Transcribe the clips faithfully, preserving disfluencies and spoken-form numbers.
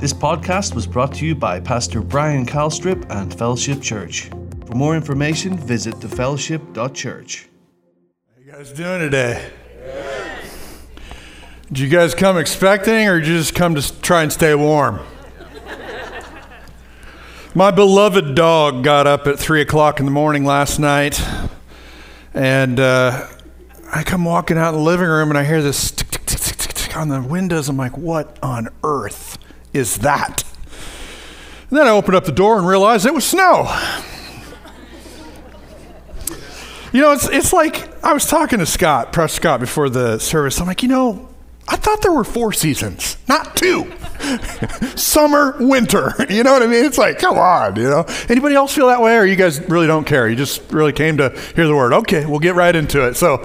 This podcast was brought to you by Pastor Brian Calstrip and Fellowship Church. For more information, visit the fellowship dot church. How you guys doing today? Did you guys come expecting, or did you just come to try and stay warm? My beloved dog got up at three o'clock in the morning last night, and uh, I come walking out in the living room, and I hear this tick, tick, tick, tick, tick, tick on the windows. I'm like, what on earth is that? And then I opened up the door and realized it was snow. You know, it's it's like, I was talking to Scott Prescott before the service. I'm like, you know, I thought there were four seasons, not two. Summer, winter, you know what I mean? It's like, come on, you know? Anybody else feel that way, or you guys really don't care? You just really came to hear the word. Okay, we'll get right into it. So,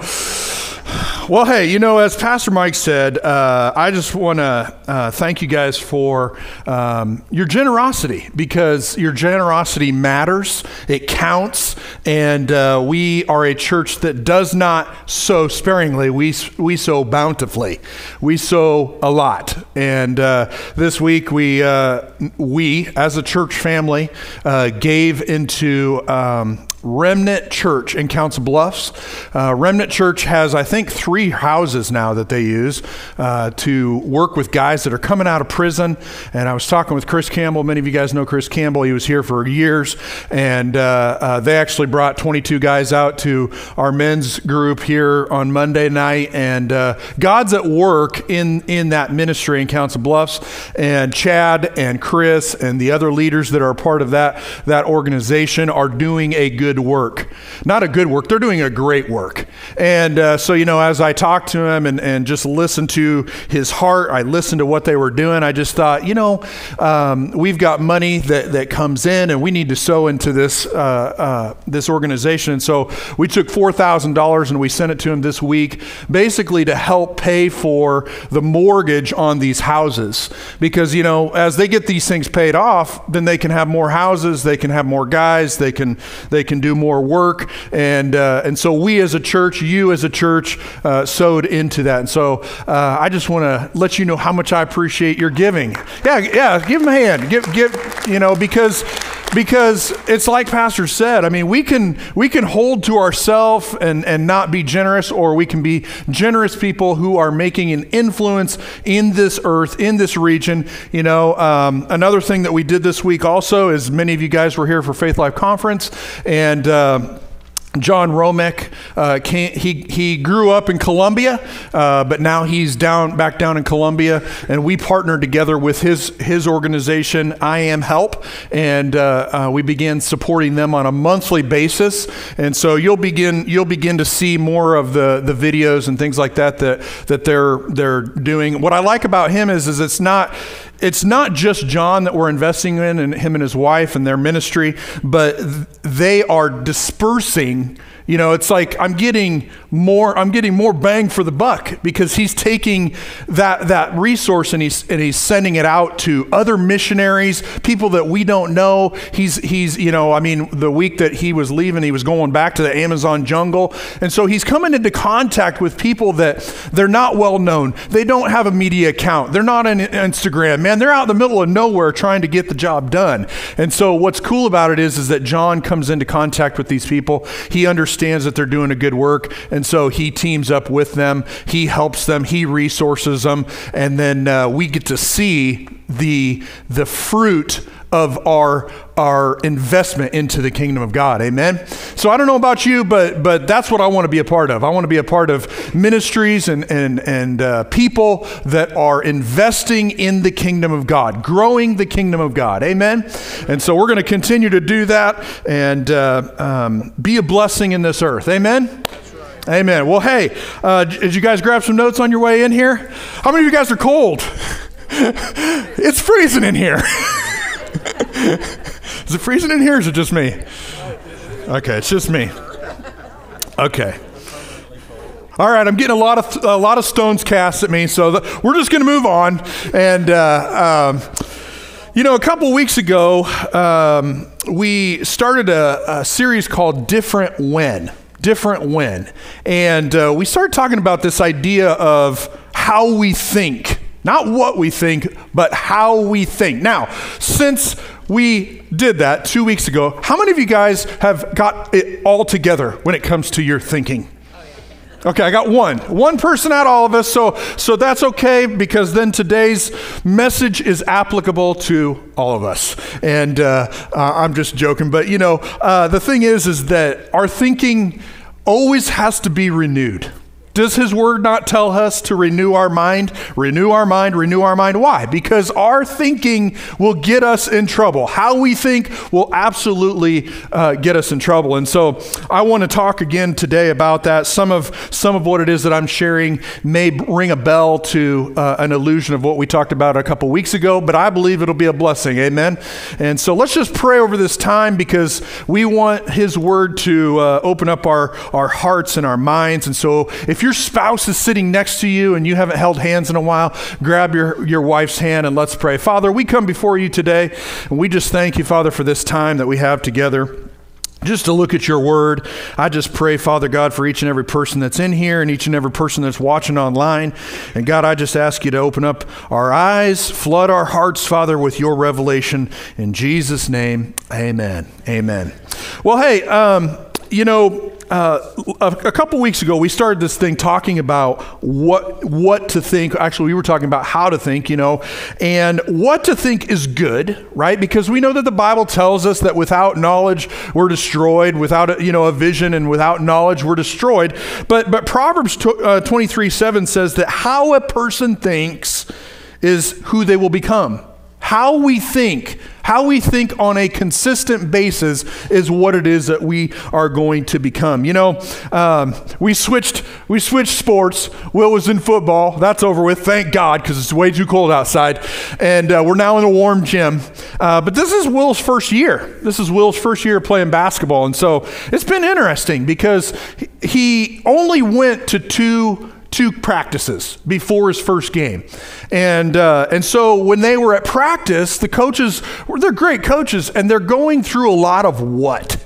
well, hey, you know, as Pastor Mike said, uh, I just want to uh, thank you guys for um, your generosity, because your generosity matters, it counts, and uh, we are a church that does not sow sparingly, we we sow bountifully. We sow a lot, and uh, this week we, uh, we as a church family, uh, gave into um, Remnant Church in Council Bluffs. Uh, Remnant Church has, I think, three houses now that they use uh, to work with guys that are coming out of prison. And I was talking with Chris Campbell. Many of you guys know Chris Campbell. He was here for years. And uh, uh, they actually brought twenty-two guys out to our men's group here on Monday night. And uh, God's at work in, in that ministry in Council Bluffs. And Chad and Chris and the other leaders that are a part of that, that organization are doing a good work. Not a good work, they're doing a great work. And uh, so, you know, as I talked to him and, and just listened to his heart, I listened to what they were doing, I just thought, you know, um, we've got money that, that comes in, and we need to sow into this, uh, uh, this organization. And so we took four thousand dollars and we sent it to him this week, basically to help pay for the mortgage on these houses. Because, you know, as they get these things paid off, then they can have more houses, they can have more guys, they can, they can do more work, and uh, and so we as a church, you as a church, uh, sowed into that. And so uh, I just want to let you know how much I appreciate your giving. Yeah, yeah, give them a hand. Give, give, you know, because. Because it's like Pastor said, I mean, we can we can hold to ourselves and, and not be generous, or we can be generous people who are making an influence in this earth, in this region. You know, um, another thing that we did this week also is many of you guys were here for Faith Life Conference, and um, John Romek, uh, he he grew up in Colombia, uh, but now he's down back down in Colombia, and we partnered together with his his organization, I Am Help, and uh, uh, we began supporting them on a monthly basis. And so you'll begin you'll begin to see more of the, the videos and things like that that that they're they're doing. What I like about him is is it's not. It's not just John that we're investing in, and him and his wife and their ministry, but they are dispersing. You know, it's like I'm getting more. I'm getting more bang for the buck, because he's taking that that resource and he's and he's sending it out to other missionaries, people that we don't know. He's he's you know, I mean, the week that he was leaving, he was going back to the Amazon jungle, and so he's coming into contact with people that they're not well known. They don't have a media account. They're not on Instagram. Man, they're out in the middle of nowhere trying to get the job done. And so what's cool about it is is that John comes into contact with these people. He understands. Understands that they're doing a good work, and so he teams up with them, he helps them, he resources them, and then uh, we get to see the the fruit of our our investment into the kingdom of God. Amen. So I don't know about you, but but that's what I want to be a part of. I want to be a part of ministries and and and uh, people that are investing in the kingdom of God, growing the kingdom of God. Amen. And so we're going to continue to do that and uh, um, be a blessing in this earth. Amen. Right. Amen. Well, hey, uh, did you guys grab some notes on your way in here? How many of you guys are cold? It's freezing in here. Is it freezing in here, or is it just me? Okay, it's just me. Okay. All right, I'm getting a lot of a lot of stones cast at me, so the, we're just going to move on. And uh, um, you know, a couple weeks ago, um, we started a, a series called "Different When." Different When, and uh, we started talking about this idea of how we think. Not what we think, but how we think. Now, since we did that two weeks ago, how many of you guys have got it all together when it comes to your thinking? Okay, I got one. One person out of all of us, so so that's okay, because then today's message is applicable to all of us. And uh, uh, I'm just joking, but you know, uh, the thing is, is that our thinking always has to be renewed. Does his word not tell us to renew our mind? Renew our mind, renew our mind. Why? Because our thinking will get us in trouble. How we think will absolutely uh, get us in trouble. And so I want to talk again today about that. Some of some of what it is that I'm sharing may ring a bell to uh, an illusion of what we talked about a couple weeks ago, but I believe it'll be a blessing. Amen. And so let's just pray over this time, because we want his word to uh, open up our, our hearts and our minds. And so if you your spouse is sitting next to you and you haven't held hands in a while, grab your, your wife's hand and let's pray. Father, we come before you today, and we just thank you, Father, for this time that we have together just to look at your word. I just pray, Father God, for each and every person that's in here and each and every person that's watching online. And God, I just ask you to open up our eyes, flood our hearts, Father, with your revelation. In Jesus' name, amen. Amen. Well, hey, um, you know, Uh, a, a couple weeks ago, we started this thing talking about what what to think. Actually, we were talking about how to think, you know, and what to think is good, right? Because we know that the Bible tells us that without knowledge, we're destroyed. Without a, you know, a vision and without knowledge, we're destroyed. But but Proverbs twenty-three seven says that how a person thinks is who they will become. How we think, how we think on a consistent basis is what it is that we are going to become. You know, um, we switched we switched sports. Will was in football. That's over with. Thank God, because it's way too cold outside. And uh, we're now in a warm gym. Uh, but this is Will's first year. This is Will's first year playing basketball. And so it's been interesting, because he only went to two two practices before his first game. And uh, and so when they were at practice, the coaches, they're great coaches, and they're going through a lot of what?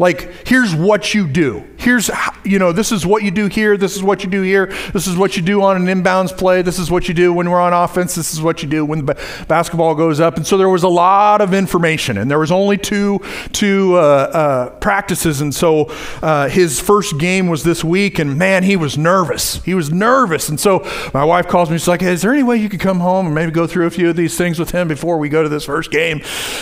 Like, here's what you do. Here's, you know, this is what you do here. This is what you do here. This is what you do on an inbounds play. This is what you do when we're on offense. This is what you do when the b- basketball goes up. And so there was a lot of information, and there was only two, two uh, uh, practices. And so uh, his first game was this week, and man, he was nervous. He was nervous. And so my wife calls me. She's like, hey, is there any way you could come home and maybe go through a few of these things with him before we go to this first game?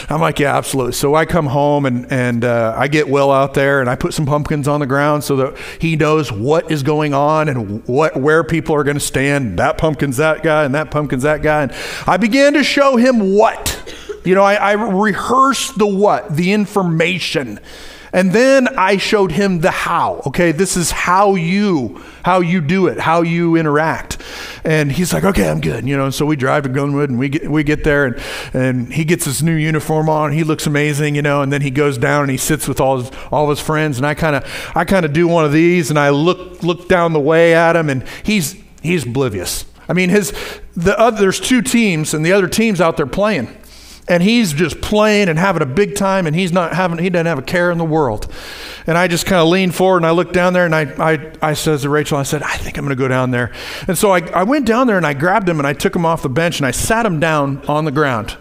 I'm like, yeah, absolutely. So I come home, and, and uh, I get well out there, and I put some pumpkins on the ground so that he knows what is going on and what where people are going to stand. That pumpkin's that guy, and that pumpkin's that guy. And I began to show him what. You know, I, I rehearsed the what, the information. And then I showed him the how. Okay, this is how you, how you do it, how you interact. And he's like, okay, I'm good. You know, and so we drive to Gunwood, and we get, we get there, and, and he gets his new uniform on. He looks amazing, you know, and then he goes down and he sits with all his, all his friends. And I kind of, I kind of do one of these, and I look, look down the way at him, and he's, he's oblivious. I mean, his, the other, there's two teams, and the other team's out there playing. And he's just playing and having a big time, and he's not having, he doesn't have a care in the world. And I just kind of leaned forward, and I looked down there, and I I, I says to Rachel, I said, I think I'm going to go down there. And so I, I went down there, and I grabbed him, and I took him off the bench, and I sat him down on the ground.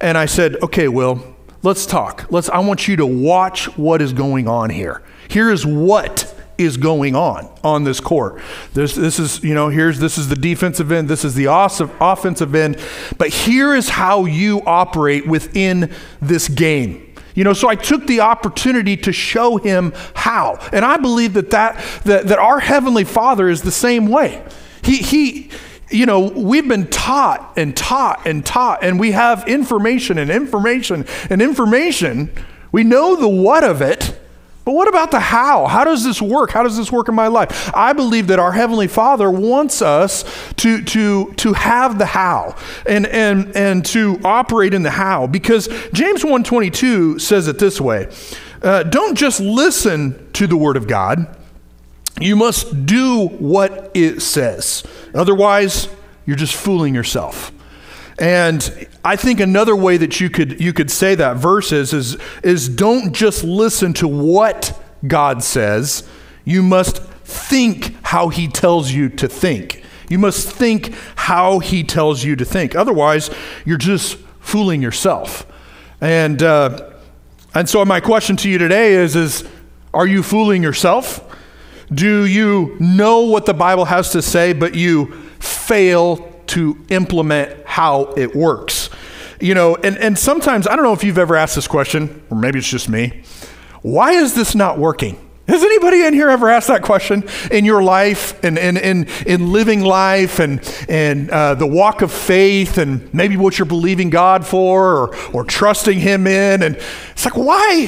And I said, okay, Will, let's talk. Let's. I want you to watch what is going on here. Here is what is going on on this court. This this is, you know, here's, this is the defensive end, this is the offensive end, but here is how you operate within this game. You know, so I took the opportunity to show him how. And I believe that that that, that our Heavenly Father is the same way. He he You know, we've been taught and taught and taught, and we have information and information and information. We know the what of it. But what about the how? How does this work? How does this work in my life? I believe that our Heavenly Father wants us to to to have the how and and and to operate in the how, because James one twenty-two says it this way: uh, don't just listen to the Word of God; you must do what it says. Otherwise, you're just fooling yourself. And I think another way that you could you could say that verse is, is, is don't just listen to what God says. You must think how he tells you to think. You must think how he tells you to think. Otherwise, you're just fooling yourself. And uh, and so my question to you today is, is, are you fooling yourself? Do you know what the Bible has to say, but you fail to implement how it works? You know, and, and sometimes, I don't know if you've ever asked this question, or maybe it's just me, why is this not working? Has anybody in here ever asked that question in your life and in in in living life and and uh, the walk of faith and maybe what you're believing God for or or trusting Him in? And it's like, why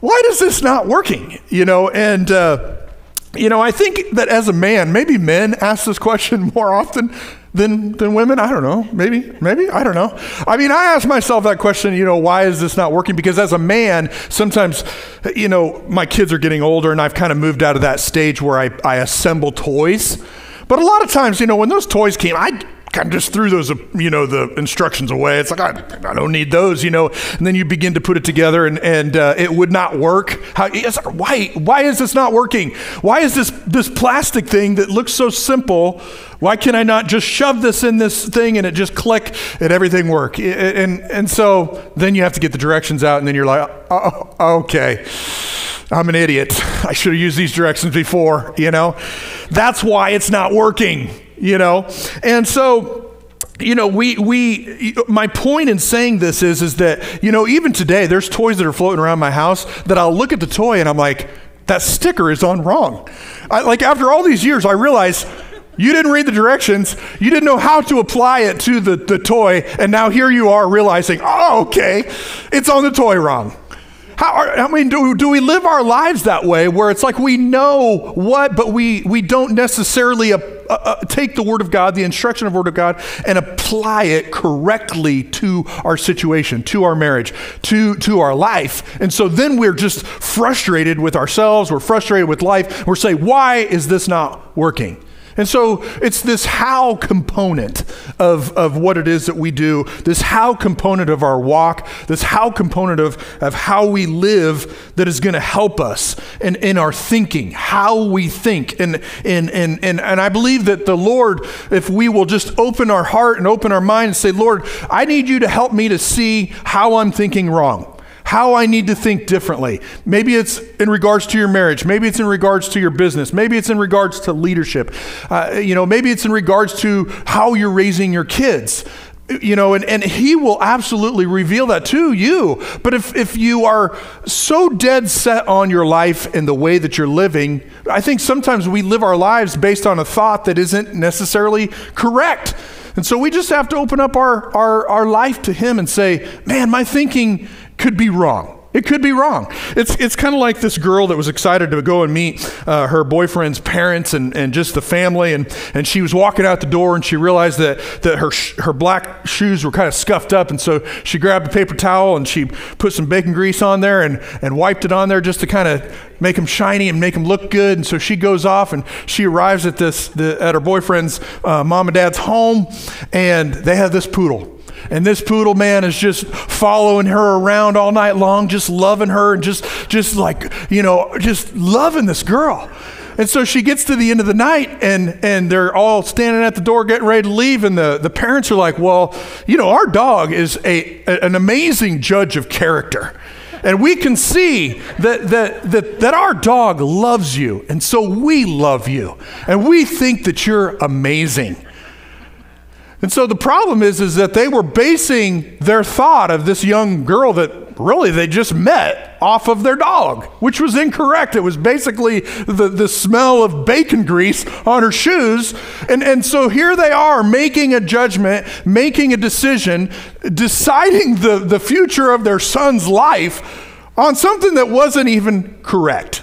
why is this not working? You know, and uh, you know, I think that as a man, maybe men ask this question more often than than women. I don't know. Maybe, maybe, I don't know. I mean, I ask myself that question, you know, why is this not working? Because as a man, sometimes, you know, my kids are getting older and I've kind of moved out of that stage where I, I assemble toys. But a lot of times, you know, when those toys came, I kind of just threw those, you know, the instructions away. It's like, I, I don't need those, you know. And then you begin to put it together and, and uh, it would not work. How, it's like, why, why is this not working? Why is this, this plastic thing that looks so simple, why can I not just shove this in this thing and it just click and everything work? And, and so then you have to get the directions out and then you're like, oh, okay. I'm an idiot. I should have used these directions before, you know. That's why it's not working, you know. And so, you know, we, we, my point in saying this is, is that, you know, even today there's toys that are floating around my house that I'll look at the toy and I'm like, that sticker is on wrong. I, like after all these years, I realize you didn't read the directions. You didn't know how to apply it to the, the toy. And now here you are realizing, oh, okay, it's on the toy wrong. How are, I mean, do, do we live our lives that way where it's like we know what, but we, we don't necessarily uh, uh, take the Word of God, the instruction of the Word of God, and apply it correctly to our situation, to our marriage, to, to our life. And so then we're just frustrated with ourselves. We're frustrated with life. We're saying, why is this not working? And so it's this how component of, of what it is that we do, this how component of our walk, this how component of, of how we live that is going to help us in, in our thinking, how we think. And, and, and, and, and I believe that the Lord, if we will just open our heart and open our mind and say, Lord, I need you to help me to see how I'm thinking wrong. How I need to think differently. Maybe it's in regards to your marriage. Maybe it's in regards to your business. Maybe it's in regards to leadership. Uh, you know, maybe it's in regards to how you're raising your kids. You know, and, and he will absolutely reveal that to you. But if, if you are so dead set on your life and the way that you're living, I think sometimes we live our lives based on a thought that isn't necessarily correct. And so we just have to open up our, our, our life to him and say, man, my thinking could be wrong. It could be wrong. It's it's kind of like this girl that was excited to go and meet uh, her boyfriend's parents and, and just the family. And, and she was walking out the door and she realized that, that her sh her black shoes were kind of scuffed up. And so she grabbed a paper towel and she put some bacon grease on there and, and wiped it on there just to kind of make them shiny and make them look good. And so she goes off and she arrives at, this, the, at her boyfriend's uh, mom and dad's home and they have this poodle. And this poodle man is just following her around all night long, just loving her and just, just like, you know, just loving this girl. And so she gets to the end of the night and, and they're all standing at the door getting ready to leave. And the, the parents are like, well, you know, our dog is a, a an amazing judge of character. And we can see that, that, that, that our dog loves you. And so we love you. And we think that you're amazing. And so the problem is, is that they were basing their thought of this young girl that really they just met off of their dog, which was incorrect. It was basically the, the smell of bacon grease on her shoes. And, and so here they are making a judgment, making a decision, deciding the, the future of their son's life on something that wasn't even correct.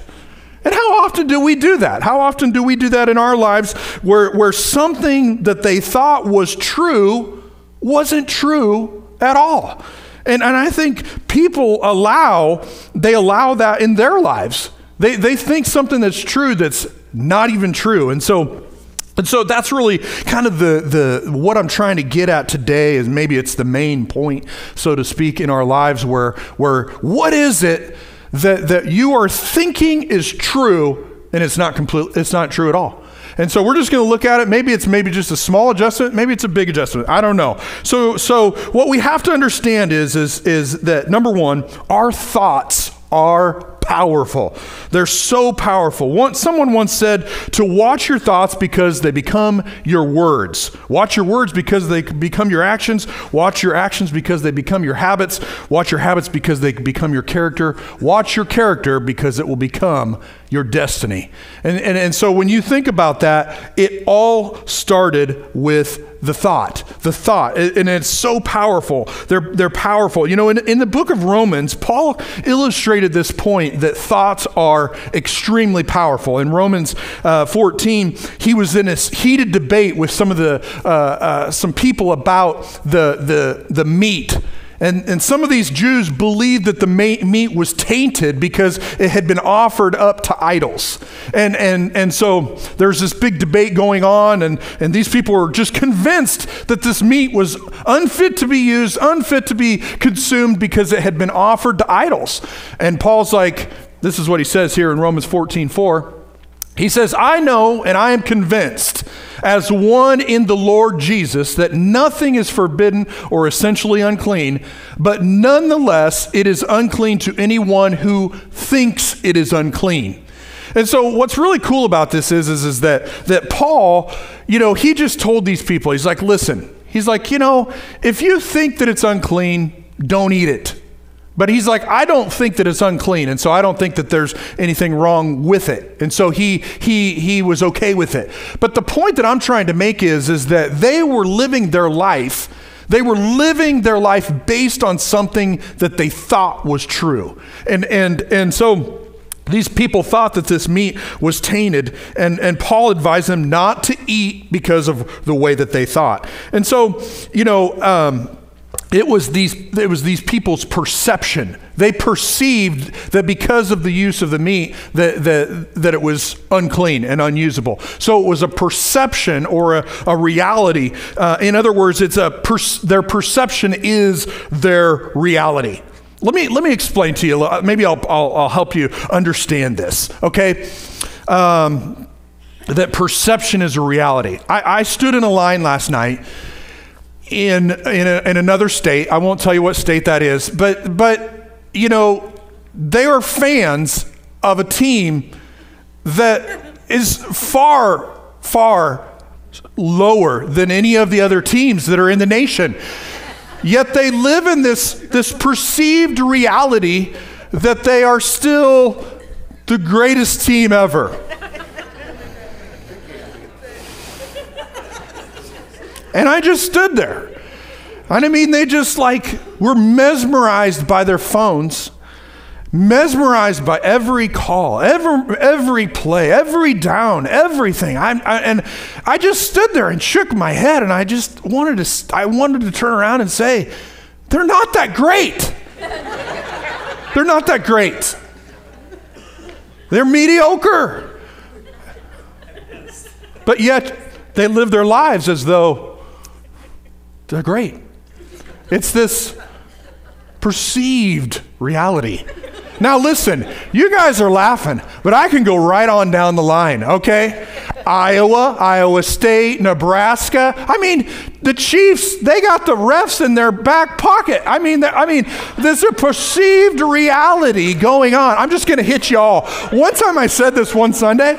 And how often do we do that? How often do we do that in our lives where, where something that they thought was true wasn't true at all? And, and I think people allow, they allow that in their lives. They, they think something that's true that's not even true. And so, and so that's really kind of the, the, what I'm trying to get at today is maybe it's the main point, so to speak, in our lives where, where what is it that, that you are thinking is true and it's not complete, it's not true at all. And so we're just going to look at it. Maybe it's maybe just a small adjustment. Maybe it's a big adjustment. I don't know. So so what we have to understand is is is that, number one, our thoughts are powerful. They're so powerful. Once, someone once said to watch your thoughts because they become your words. Watch your words because they become your actions. Watch your actions because they become your habits. Watch your habits because they become your character. Watch your character because it will become your destiny. And, and, and so when you think about that, it all started with the thought, the thought, and it's so powerful. They're, they're powerful. You know, in, in the book of Romans, Paul illustrated this point that thoughts are extremely powerful. In Romans uh, fourteen, he was in this heated debate with some of the, uh, uh, some people about the, the, the meat. And, and some of these Jews believed that the meat was tainted because it had been offered up to idols. And, and, and so there's this big debate going on, and, and these people were just convinced that this meat was unfit to be used, unfit to be consumed because it had been offered to idols. And Paul's like, this is what he says here in Romans fourteen four. He says, I know and I am convinced as one in the Lord Jesus that nothing is forbidden or essentially unclean, but nonetheless it is unclean to anyone who thinks it is unclean. And so what's really cool about this is, is, is that, that Paul, you know, he just told these people, he's like, listen, he's like, you know, if you think that it's unclean, don't eat it. But he's like, I don't think that it's unclean, and so I don't think that there's anything wrong with it. And so he he he was okay with it. But the point that I'm trying to make is, is that they were living their life, they were living their life based on something that they thought was true. And and and so these people thought that this meat was tainted, and, and Paul advised them not to eat because of the way that they thought. And so, you know, um, It was these it was these people's perception. They perceived that because of the use of the meat that, that, that it was unclean and unusable. So it was a perception or a, a reality. Uh, in other words, it's a per, their perception is their reality. Let me let me explain to you. Maybe I'll I'll, I'll help you understand this. Okay. Um, that perception is a reality. I, I stood in a line last night. In in, a, in another state, I won't tell you what state that is, but but you know, they are fans of a team that is far far lower than any of the other teams that are in the nation. Yet they live in this this perceived reality that they are still the greatest team ever. And I just stood there. I mean, they just like were mesmerized by their phones, mesmerized by every call, every, every play, every down, everything. I, I, and I just stood there and shook my head, and I just wanted to, I wanted to turn around and say, they're not that great. They're not that great. They're mediocre. But yet they live their lives as though they're great. It's this perceived reality. Now listen, you guys are laughing, but I can go right on down the line, okay? Iowa, Iowa State, Nebraska. I mean, the Chiefs, they got the refs in their back pocket. I mean, I mean, there's a perceived reality going on. I'm just gonna hit y'all. One time I said this one Sunday,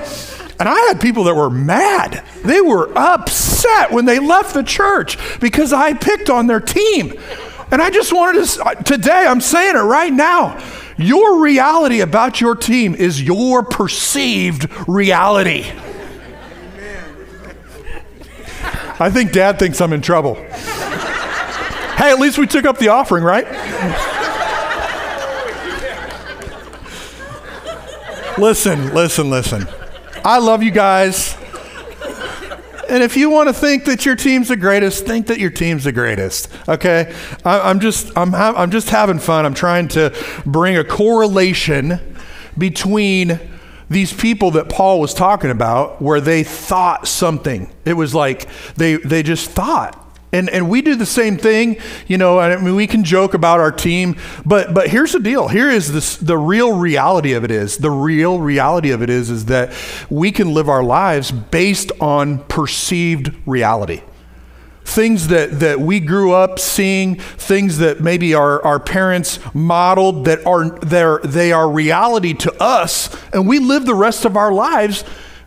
and I had people that were mad. They were upset when they left the church because I picked on their team. And I just wanted to, today I'm saying it right now. Your reality about your team is your perceived reality. I think Dad thinks I'm in trouble. Hey, at least we took up the offering, right? Listen, listen, listen. I love you guys. And if you want to think that your team's the greatest, think that your team's the greatest, okay? I, I'm just I'm ha I'm just having fun. I'm trying to bring a correlation between these people that Paul was talking about where they thought something. It was like they, they just thought And and we do the same thing, you know, I mean, we can joke about our team, but but here's the deal. Here is this, the real reality of it is, the real reality of it is, is that we can live our lives based on perceived reality. Things that, that we grew up seeing, things that maybe our, our parents modeled, that are they're, they are reality to us, and we live the rest of our lives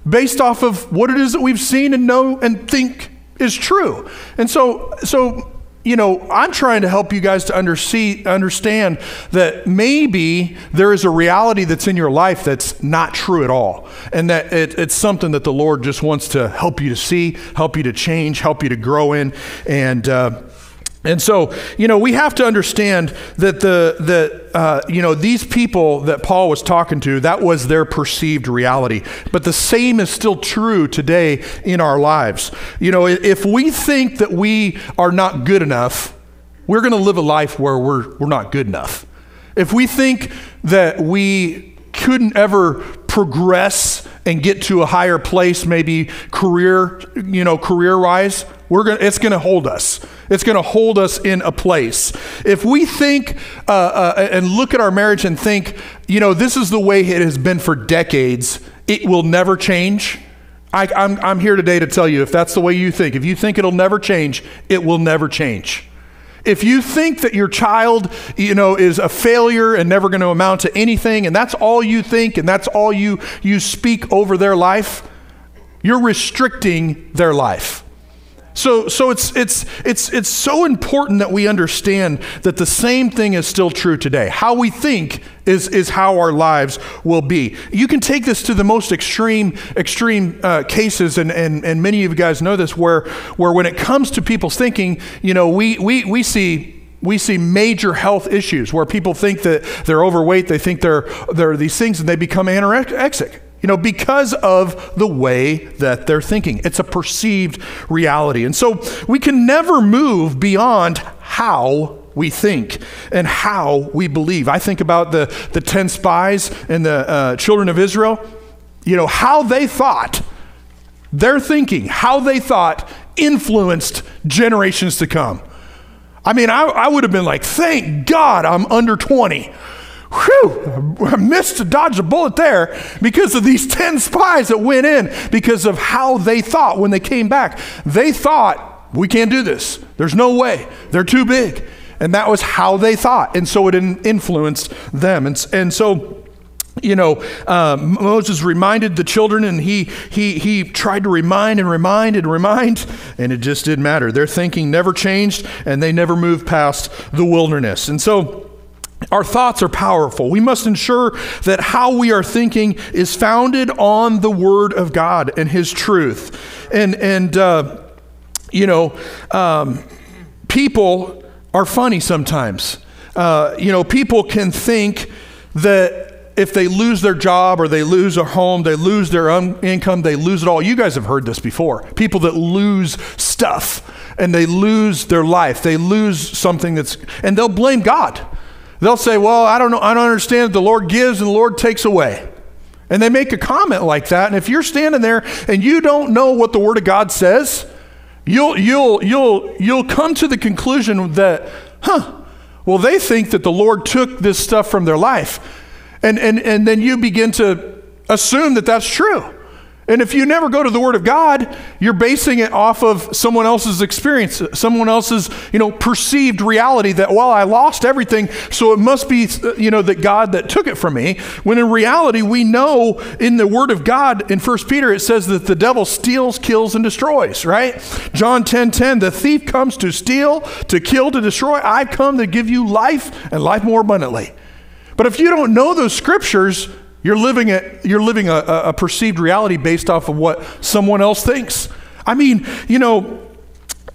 based off of what it is that we've seen and know and think is true. And so, so you know, I'm trying to help you guys to undersee, understand that maybe there is a reality that's in your life that's not true at all, and that it, it's something that the Lord just wants to help you to see, help you to change, help you to grow in. And uh, and so, you know, we have to understand that the that uh, you know, these people that Paul was talking to, that was their perceived reality. But the same is still true today in our lives. You know, if we think that we are not good enough, we're going to live a life where we're we're not good enough. If we think that we couldn't ever progress and get to a higher place, maybe career, you know, career-wise, we're gonna, it's gonna hold us. It's gonna hold us in a place. If we think uh, uh, and look at our marriage and think, you know, this is the way it has been for decades, it will never change. I, I'm, I'm here today to tell you, if that's the way you think, if you think it'll never change, it will never change. If you think that your child, you know, is a failure and never gonna amount to anything, and that's all you think and that's all you, you speak over their life, you're restricting their life. So, so it's, it's, it's, it's so important that we understand that the same thing is still true today. How we think is, is how our lives will be. You can take this to the most extreme, extreme uh, cases, and, and, and many of you guys know this, where, where when it comes to people's thinking, you know, we, we, we see... We see major health issues where people think that they're overweight, they think they're, they're these things, and they become anorexic, you know, because of the way that they're thinking. It's a perceived reality. And so we can never move beyond how we think and how we believe. I think about the, the ten spies and the uh, children of Israel, you know, how they thought, their thinking, how they thought influenced generations to come. I mean, I, I would have been like, thank God I'm under twenty. Whew, I missed to dodge a bullet there because of these ten spies that went in because of how they thought when they came back. They thought, we can't do this. There's no way. They're too big. And that was how they thought. And so it influenced them. And, and so... You know, uh, Moses reminded the children, and he he he tried to remind and remind and remind, and it just didn't matter. Their thinking never changed, and they never moved past the wilderness. And so our thoughts are powerful. We must ensure that how we are thinking is founded on the Word of God and His truth. And, and uh, you know, um, people are funny sometimes. Uh, you know, people can think that if they lose their job or they lose a home, they lose their own income, they lose it all. You guys have heard this before. People that lose stuff and they lose their life, they lose something that's, and they'll blame God. They'll say, well, I don't know, I don't understand. The Lord gives and the Lord takes away. And they make a comment like that. And if you're standing there and you don't know what the Word of God says, you'll, you'll, you'll, you'll come to the conclusion that, huh, well, they think that the Lord took this stuff from their life. And, and and then you begin to assume that that's true. And if you never go to the Word of God, you're basing it off of someone else's experience, someone else's, you know, perceived reality that, well, I lost everything, so it must be, you know, that God that took it from me. When in reality, we know in the Word of God, in First Peter, it says that the devil steals, kills, and destroys, right? John ten ten, the thief comes to steal, to kill, to destroy. I've come to give you life and life more abundantly. But if you don't know those scriptures, you're living a, you're living a, a perceived reality based off of what someone else thinks. I mean, you know,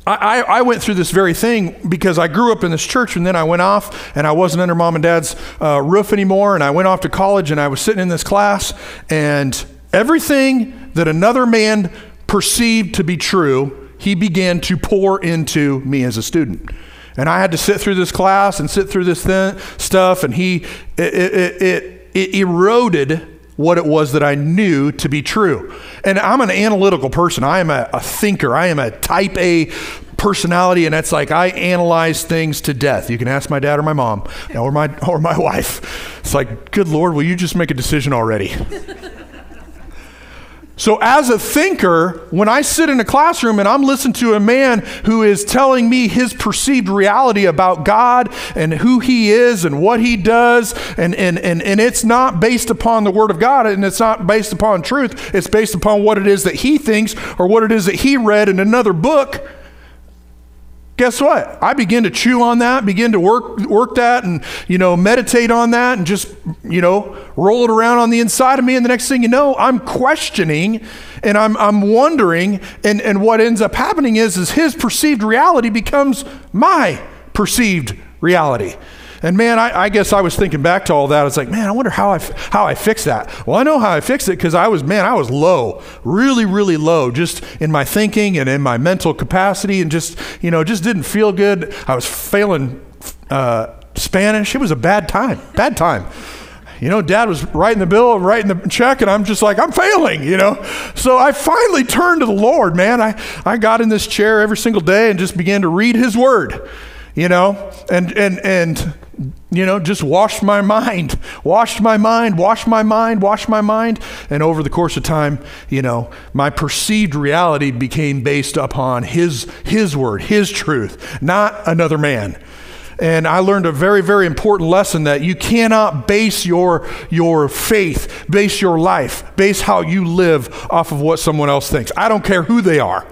I, I went through this very thing because I grew up in this church, and then I went off and I wasn't under mom and dad's uh, roof anymore, and I went off to college, and I was sitting in this class, and everything that another man perceived to be true, he began to pour into me as a student. And I had to sit through this class and sit through this th- stuff, and he, it, it, it, it eroded what it was that I knew to be true. And I'm an analytical person. I am a, a thinker. I am a type A personality, and that's like, I analyze things to death. You can ask my dad or my mom or my, or my wife. It's like, good Lord, will you just make a decision already? So as a thinker, when I sit in a classroom and I'm listening to a man who is telling me his perceived reality about God and who he is and what he does, and, and, and, and it's not based upon the word of God, and it's not based upon truth, it's based upon what it is that he thinks or what it is that he read in another book, guess what? I begin to chew on that, begin to work work that, and you know, meditate on that, and just, you know, roll it around on the inside of me, and the next thing you know, I'm questioning and I'm I'm wondering, and, and what ends up happening is is his perceived reality becomes my perceived reality. And man, I, I guess I was thinking back to all that. I was like, man, I wonder how I, how I fix that. Well, I know how I fixed it, because I was, man, I was low, really, really low, just in my thinking and in my mental capacity, and just, you know, just didn't feel good. I was failing uh, Spanish. It was a bad time, bad time. You know, Dad was writing the bill, writing the check, and I'm just like, I'm failing, you know? So I finally turned to the Lord, man. I, I got in this chair every single day and just began to read his word, you know, and, and, and, you know, just washed my mind, washed my mind, washed my mind, washed my mind. And over the course of time, you know, my perceived reality became based upon his, his word, his truth, not another man. And I learned a very, very important lesson, that you cannot base your, your faith, base your life, base how you live off of what someone else thinks. I don't care who they are.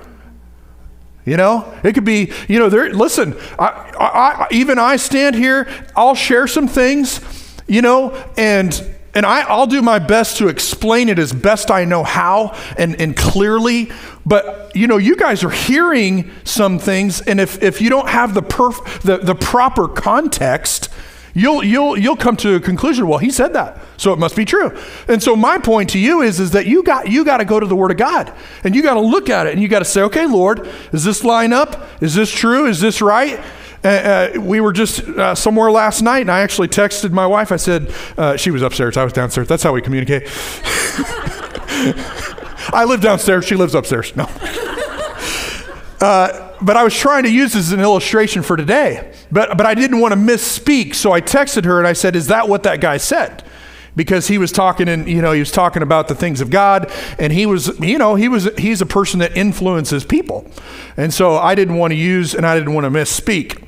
You know, it could be, you know, there, listen, I, I, I, even I stand here, I'll share some things, you know, and and I, I'll do my best to explain it as best I know how, and, and clearly, but you know, you guys are hearing some things, and if, if you don't have the, perf, the the proper context, you'll you'll you'll come to a conclusion, well, he said that, so it must be true. And so my point to you is is that you got you got to go to the Word of God, and you got to look at it, and you got to say, okay, Lord, does this line up? Is this true? Is this right? Uh, uh, we were just uh, somewhere last night, and I actually texted my wife. I said, uh, she was upstairs, I was downstairs. That's how we communicate. I live downstairs, she lives upstairs. No. Uh, but I was trying to use this as an illustration for today, but, but I didn't want to misspeak. So I texted her and I said, is that what that guy said? Because he was talking and, you know, he was talking about the things of God, and he was, you know, he was, he's a person that influences people. And so I didn't want to use, and I didn't want to misspeak.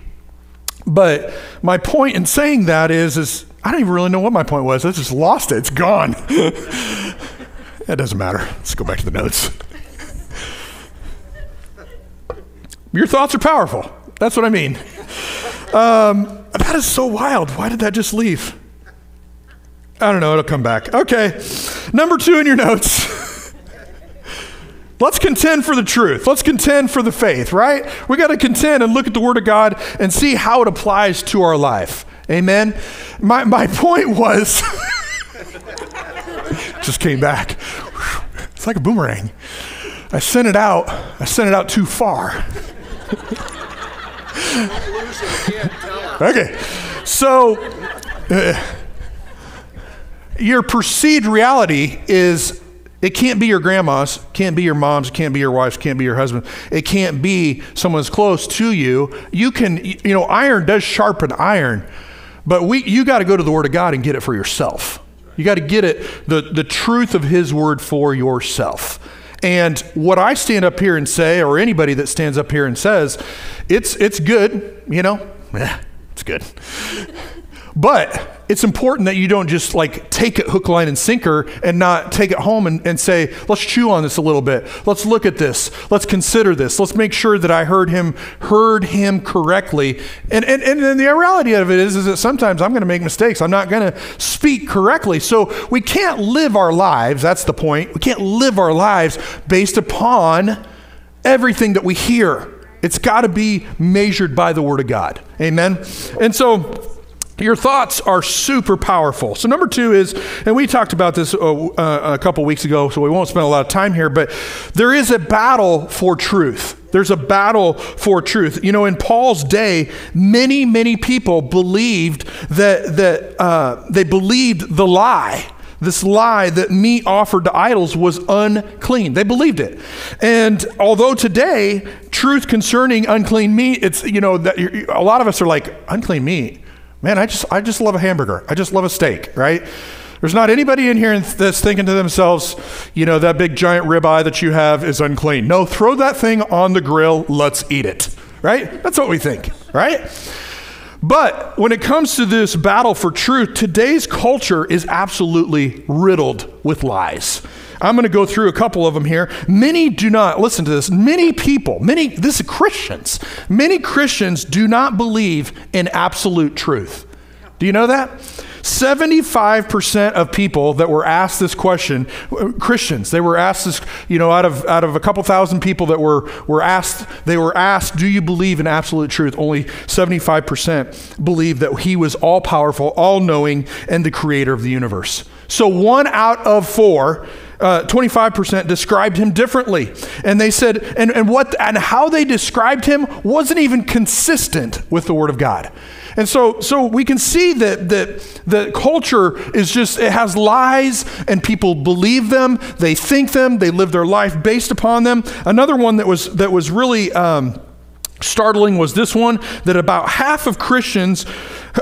But my point in saying that is, is I don't even really know what my point was. I just lost it. It's gone. That doesn't matter. Let's go back to the notes. Your thoughts are powerful. That's what I mean. Um, that is so wild. Why did that just leave? I don't know. It'll come back. Okay. Number two in your notes. Let's contend for the truth. Let's contend for the faith, right? We got to contend and look at the Word of God and see how it applies to our life. Amen. My, my point was, just came back. It's like a boomerang. I sent it out. I sent it out too far. Okay, so uh, your perceived reality is, it can't be your grandma's, can't be your mom's, can't be your wife's, can't be your husband's, it can't be someone's close to you. You can, you know, iron does sharpen iron, but we, you got to go to the Word of God and get it for yourself. You got to get it, the, the truth of His Word for yourself. And what I stand up here and say, or anybody that stands up here and says, it's, it's good, you know, eh, it's good. But it's important that you don't just like take it hook, line, and sinker, and not take it home and, and say, let's chew on this a little bit. Let's look at this. Let's consider this. Let's make sure that I heard him, heard him correctly. And, and, and then the reality of it is, is that sometimes I'm going to make mistakes. I'm not going to speak correctly. So we can't live our lives. That's the point. We can't live our lives based upon everything that we hear. It's got to be measured by the Word of God. Amen. And so, your thoughts are super powerful. So number two is, and we talked about this uh, uh, a couple weeks ago, so we won't spend a lot of time here, but there is a battle for truth. There's a battle for truth. You know, in Paul's day, many, many people believed that, that uh, they believed the lie. this lie that meat offered to idols was unclean. They believed it. And although today, truth concerning unclean meat, it's, you know, that you're, a lot of us are like, unclean meat? Man, I just, I just love a hamburger. I just love a steak, right? There's not anybody in here that's thinking to themselves, you know, that big giant ribeye that you have is unclean. No, throw that thing on the grill. Let's eat it, right? That's what we think, right? But when it comes to this battle for truth, today's culture is absolutely riddled with lies. I'm going to go through a couple of them here. Many do not, listen to this, many people, many, this is Christians, many Christians do not believe in absolute truth. Do you know that? seventy-five percent of people that were asked this question, Christians, they were asked this, you know, out of out of a couple thousand people that were, were asked, they were asked, do you believe in absolute truth? Only seventy-five percent believe that he was all-powerful, all-knowing, and the creator of the universe. So one out of four, uh, twenty-five percent described him differently. And they said, and, and what and how they described him wasn't even consistent with the Word of God. And so, so we can see that, that the culture is just, it has lies and people believe them, they think them, they live their life based upon them. Another one that was, that was really um, startling was this one, that about half of Christians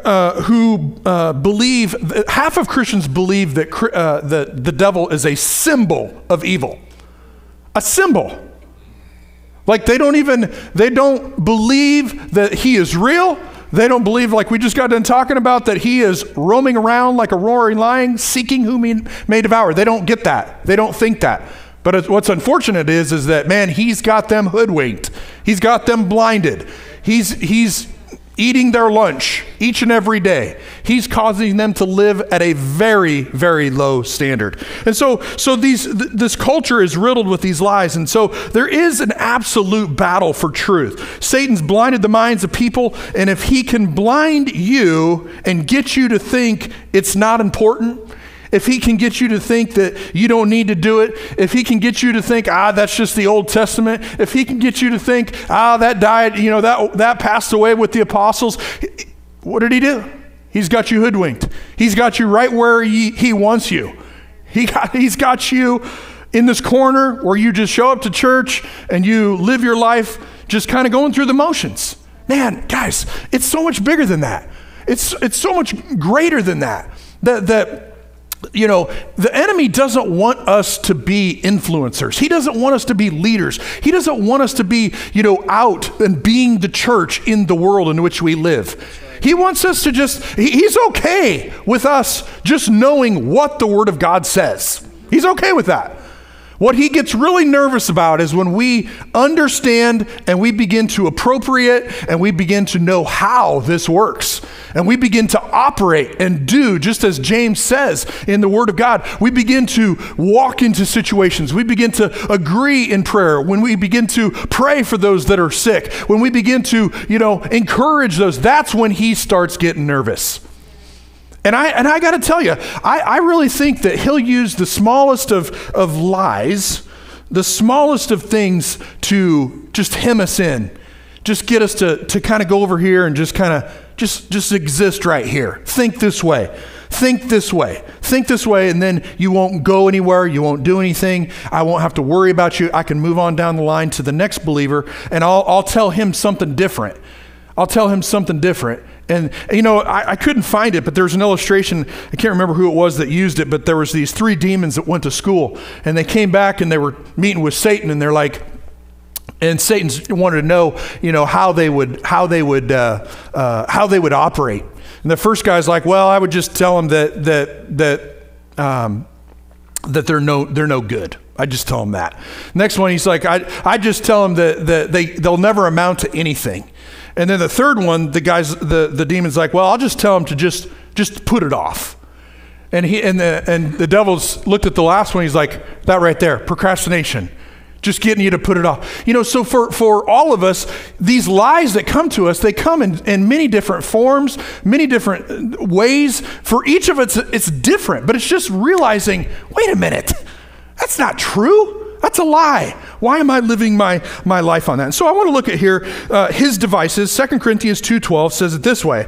uh, who uh, believe, half of Christians believe that, uh, that the devil is a symbol of evil. A symbol. Like they don't even, they don't believe that he is real. They don't believe, like we just got done talking about, that he is roaming around like a roaring lion, seeking whom he may devour. They don't get that. They don't think that. But what's unfortunate is, is that, man, he's got them hoodwinked. He's got them blinded. He's, he's eating their lunch each and every day. He's causing them to live at a very, very low standard. And so, so these, th- this culture is riddled with these lies. And so there is an absolute battle for truth. Satan's blinded the minds of people. And if he can blind you and get you to think it's not important, if he can get you to think that you don't need to do it, if he can get you to think, ah, that's just the Old Testament, if he can get you to think, ah, that died, you know, that, that passed away with the apostles, what did he do? He's got you hoodwinked. He's got you right where he, he wants you. He got, he's got you in this corner where you just show up to church and you live your life just kind of going through the motions. Man, guys, it's so much bigger than that. It's, it's so much greater than that. That, that, you know, the enemy doesn't want us to be influencers. He doesn't want us to be leaders. He doesn't want us to be, you know, out and being the church in the world in which we live. He wants us to just, he's okay with us just knowing what the Word of God says. He's okay with that. What he gets really nervous about is when we understand and we begin to appropriate and we begin to know how this works. And we begin to operate and do, just as James says in the Word of God, we begin to walk into situations. We begin to agree in prayer. When we begin to pray for those that are sick, when we begin to, you know, encourage those, that's when he starts getting nervous. And I, and I got to tell you, I, I really think that he'll use the smallest of, of lies, the smallest of things to just hem us in, just get us to, to kind of go over here and just kind of just, just exist right here. Think this way, think this way, think this way, and then you won't go anywhere. You won't do anything. I won't have to worry about you. I can move on down the line to the next believer and I'll, I'll tell him something different. I'll tell him something different. And, you know, I, I couldn't find it, but there's an illustration. I can't remember who it was that used it, but there was these three demons that went to school and they came back and they were meeting with Satan and they're like, and Satan wanted to know, you know, how they would, how they would, uh, uh, how they would operate. And the first guy's like, well, I would just tell them that, that, that, um, that they're no, they're no good. I just tell them that. Next one, he's like, I, I just tell them that, that they, they'll never amount to anything. And then the third one, the guys, the, the demon's like, well, I'll just tell him to just, just put it off. And he, and the, and the devil's looked at the last one. He's like, that right there, procrastination, just getting you to put it off. You know, so for, for all of us, these lies that come to us, they come in, in many different forms, many different ways. For each of us, it's different, but it's just realizing, wait a minute, that's not true. That's a lie. Why am I living my, my life on that? And so I want to look at here, uh, his devices. Second Corinthians two twelve says it this way.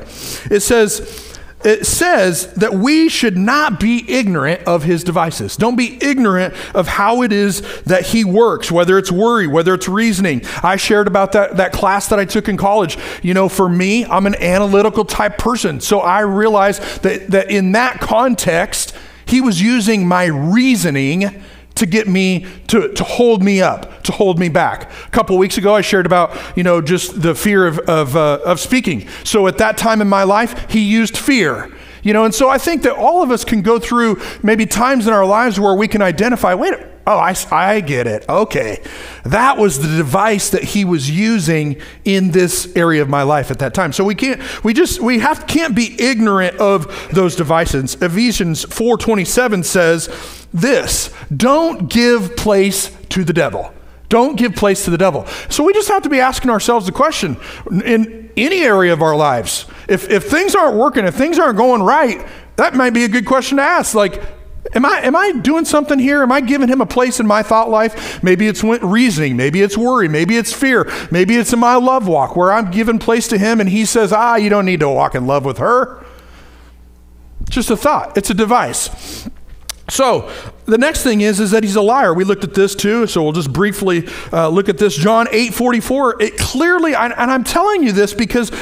It says, it says that we should not be ignorant of his devices. Don't be ignorant of how it is that he works, whether it's worry, whether it's reasoning. I shared about that, that class that I took in college. You know, for me, I'm an analytical type person. So I realized that, that in that context, he was using my reasoning to get me, to, to hold me up, to hold me back. A couple of weeks ago, I shared about, you know, just the fear of, of, uh, of speaking. So at that time in my life, he used fear, you know, and so I think that all of us can go through maybe times in our lives where we can identify, wait, oh, I, I get it, okay. That was the device that he was using in this area of my life at that time. So we can't, we just, we have, can't be ignorant of those devices. Ephesians four twenty-seven says, this, don't give place to the devil. Don't give place to the devil. So we just have to be asking ourselves the question in any area of our lives. If, if things aren't working, if things aren't going right, that might be a good question to ask. Like, am I, am I doing something here? Am I giving him a place in my thought life? Maybe it's reasoning, maybe it's worry, maybe it's fear, maybe it's in my love walk where I'm giving place to him and he says, ah, you don't need to walk in love with her. Just a thought, it's a device. So the next thing is, is that he's a liar. We looked at this too, so we'll just briefly uh, look at this. John eight forty-four, it clearly, and I'm telling you this because,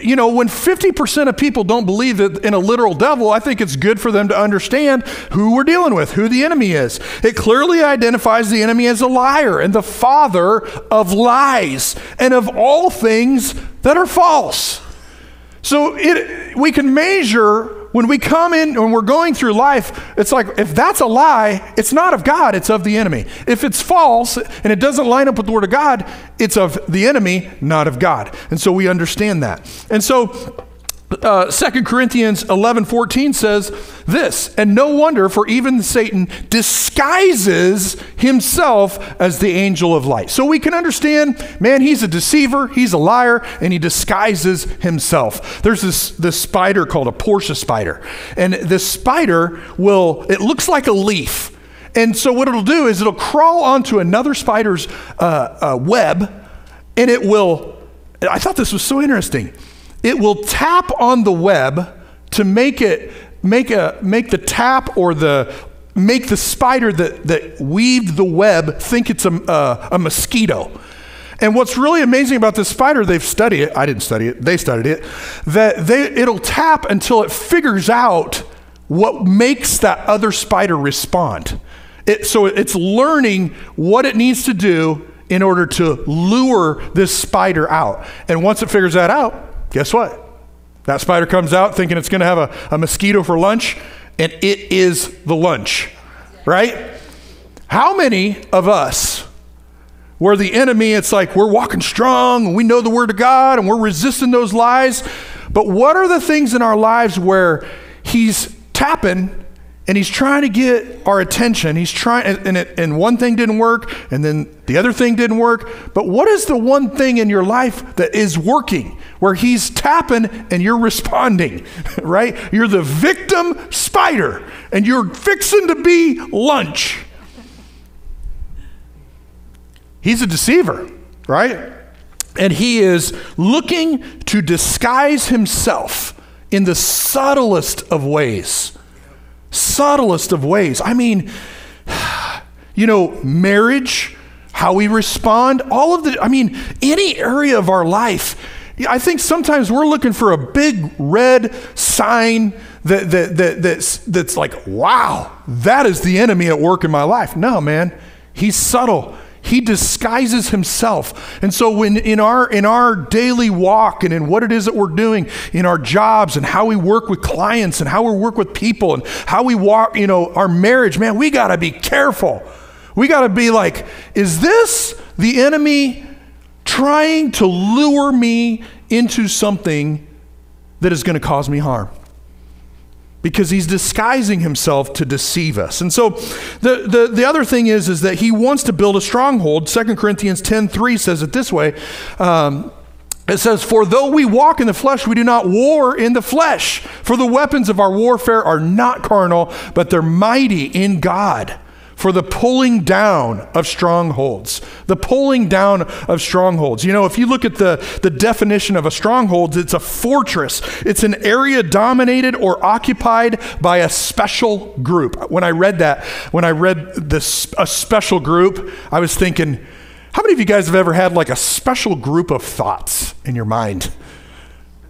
you know, when fifty percent of people don't believe in a literal devil, I think it's good for them to understand who we're dealing with, who the enemy is. It clearly identifies the enemy as a liar and the father of lies and of all things that are false. So it, we can measure when we come in and we're going through life, it's like, if that's a lie, it's not of God, it's of the enemy. If it's false and it doesn't line up with the word of God, it's of the enemy, not of God. And so we understand that. And so uh, Second Corinthians eleven fourteen says this, and no wonder, for even Satan disguises himself as the angel of light. So we can understand, man, he's a deceiver, he's a liar, and he disguises himself. There's this, this spider called a Portia spider, and this spider will, it looks like a leaf. And so what it'll do is it'll crawl onto another spider's uh, uh, web, and it will, I thought this was so interesting, it will tap on the web to make it, make a, make the tap or the, make the spider that, that weaved the web think it's a, a, a mosquito. And what's really amazing about this spider, they've studied it, I didn't study it, they studied it, that they, it'll tap until it figures out what makes that other spider respond. It, so it's learning what it needs to do in order to lure this spider out. And once it figures that out, guess what? That spider comes out thinking it's gonna have a, a mosquito for lunch, and it is the lunch, right? How many of us were the enemy? It's like we're walking strong, and we know the word of God, and we're resisting those lies. But what are the things in our lives where he's tapping and he's trying to get our attention? He's trying, and, it, and one thing didn't work, and then the other thing didn't work. But what is the one thing in your life that is working, where he's tapping and you're responding, right? You're the victim spider, and you're fixing to be lunch. He's a deceiver, right? And he is looking to disguise himself in the subtlest of ways. Subtlest of ways. I mean, you know, marriage, how we respond, all of the, I mean, any area of our life. I think sometimes we're looking for a big red sign that, that, that, that's, that's like, wow, that is the enemy at work in my life. No, man, he's subtle. He disguises himself. And so when in our in our daily walk and in what it is that we're doing in our jobs and how we work with clients and how we work with people and how we walk, you know, our marriage, man, we gotta be careful. We gotta be like, is this the enemy trying to lure me into something that is gonna cause me harm? Because he's disguising himself to deceive us. And so the, the, the other thing is, is that he wants to build a stronghold. Second Corinthians ten three says it this way. Um, it says, for though we walk in the flesh, we do not war in the flesh. For the weapons of our warfare are not carnal, but they're mighty in God for the pulling down of strongholds. The pulling down of strongholds. You know, if you look at the, the definition of a stronghold, it's a fortress. It's an area dominated or occupied by a special group. When I read that, when I read this, a special group, I was thinking, how many of you guys have ever had like a special group of thoughts in your mind?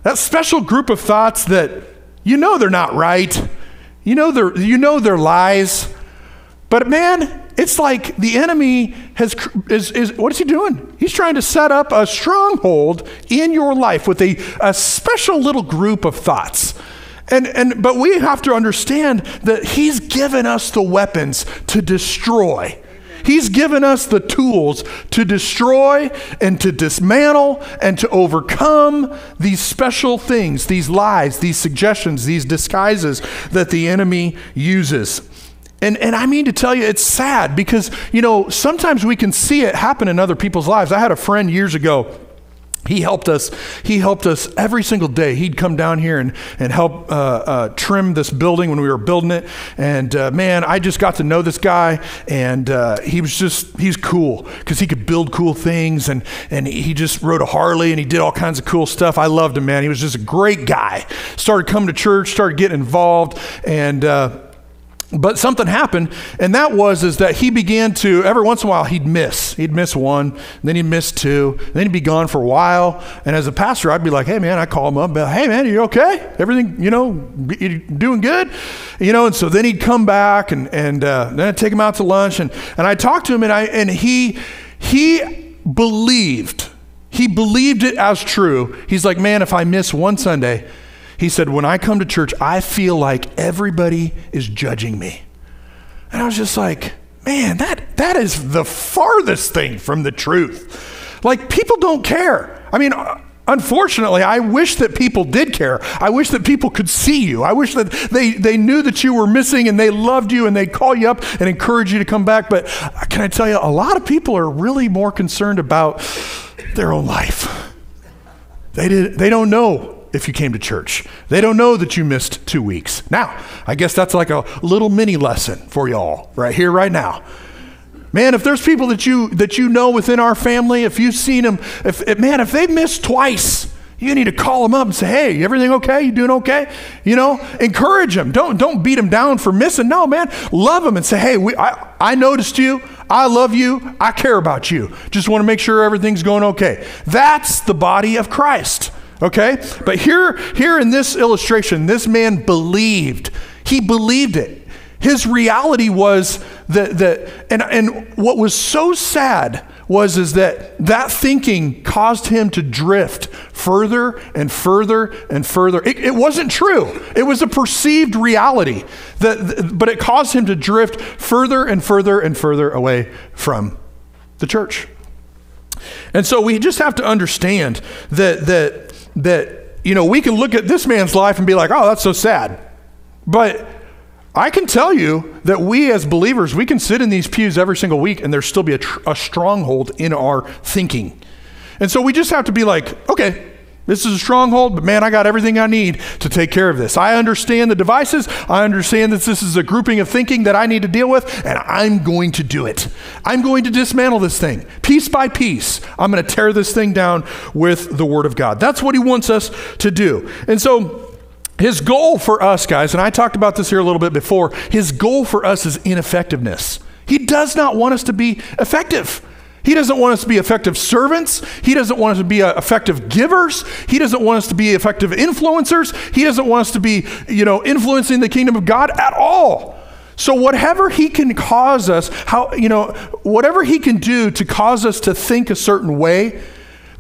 That special group of thoughts that you know they're not right. You know they're, you know they're lies. But man, it's like the enemy has, is, is, what is he doing? He's trying to set up a stronghold in your life with a, a special little group of thoughts. And, and, but we have to understand that he's given us the weapons to destroy. He's given us the tools to destroy and to dismantle and to overcome these special things, these lies, these suggestions, these disguises that the enemy uses. And, and I mean to tell you, it's sad because, you know, sometimes we can see it happen in other people's lives. I had a friend years ago. He helped us. He helped us every single day. He'd come down here and, and help uh, uh, trim this building when we were building it. And uh, man, I just got to know this guy, and uh, he was just, he's cool because he could build cool things, and, and he just rode a Harley and he did all kinds of cool stuff. I loved him, man. He was just a great guy. Started coming to church, started getting involved, and uh, but something happened, and that was is that he began to, every once in a while, he'd miss. He'd miss one, then he'd miss two, then he'd be gone for a while. And as a pastor, I'd be like, hey, man, I call him up, like, hey, man, are you okay? Everything, you know, you doing good? You know, and so then he'd come back, and, and uh, then I'd take him out to lunch, and, and I talked to him, and, I, and he, he believed. He believed it as true. He's like, man, if I miss one Sunday, he said, when I come to church, I feel like everybody is judging me. And I was just like, man, that, that is the farthest thing from the truth. Like, people don't care. I mean, unfortunately, I wish that people did care. I wish that people could see you. I wish that they, they knew that you were missing and they loved you and they'd call you up and encourage you to come back. But can I tell you, a lot of people are really more concerned about their own life. They did, they don't know if you came to church. They don't know that you missed two weeks. Now, I guess that's like a little mini lesson for y'all right here, right now. Man, if there's people that you that you know within our family, if you've seen them, if, if man, if they missed twice, you need to call them up and say, hey, everything okay? You doing okay? You know, encourage them. Don't, don't beat them down for missing. No, man, love them and say, hey, we, I, I noticed you. I love you. I care about you. Just want to make sure everything's going okay. That's the body of Christ. Okay, but here, here in this illustration, this man believed. He believed it. His reality was that, that and, and what was so sad was is that that thinking caused him to drift further and further and further. It, it wasn't true. It was a perceived reality, that, but it caused him to drift further and further and further away from the church. And so we just have to understand that, that that, you know, we can look at this man's life and be like, oh, that's so sad. But I can tell you that we as believers, we can sit in these pews every single week and there'll still be a, tr a stronghold in our thinking. And so we just have to be like, okay, this is a stronghold, but man, I got everything I need to take care of this. I understand the devices. I understand that this is a grouping of thinking that I need to deal with, and I'm going to do it. I'm going to dismantle this thing piece by piece. I'm going to tear this thing down with the Word of God. That's what he wants us to do. And so his goal for us, guys, and I talked about this here a little bit before, his goal for us is ineffectiveness. He does not want us to be effective. He doesn't want us to be effective servants. He doesn't want us to be uh, effective givers. He doesn't want us to be effective influencers. He doesn't want us to be, you know, influencing the kingdom of God at all. So whatever he can cause us, how, you know, whatever he can do to cause us to think a certain way,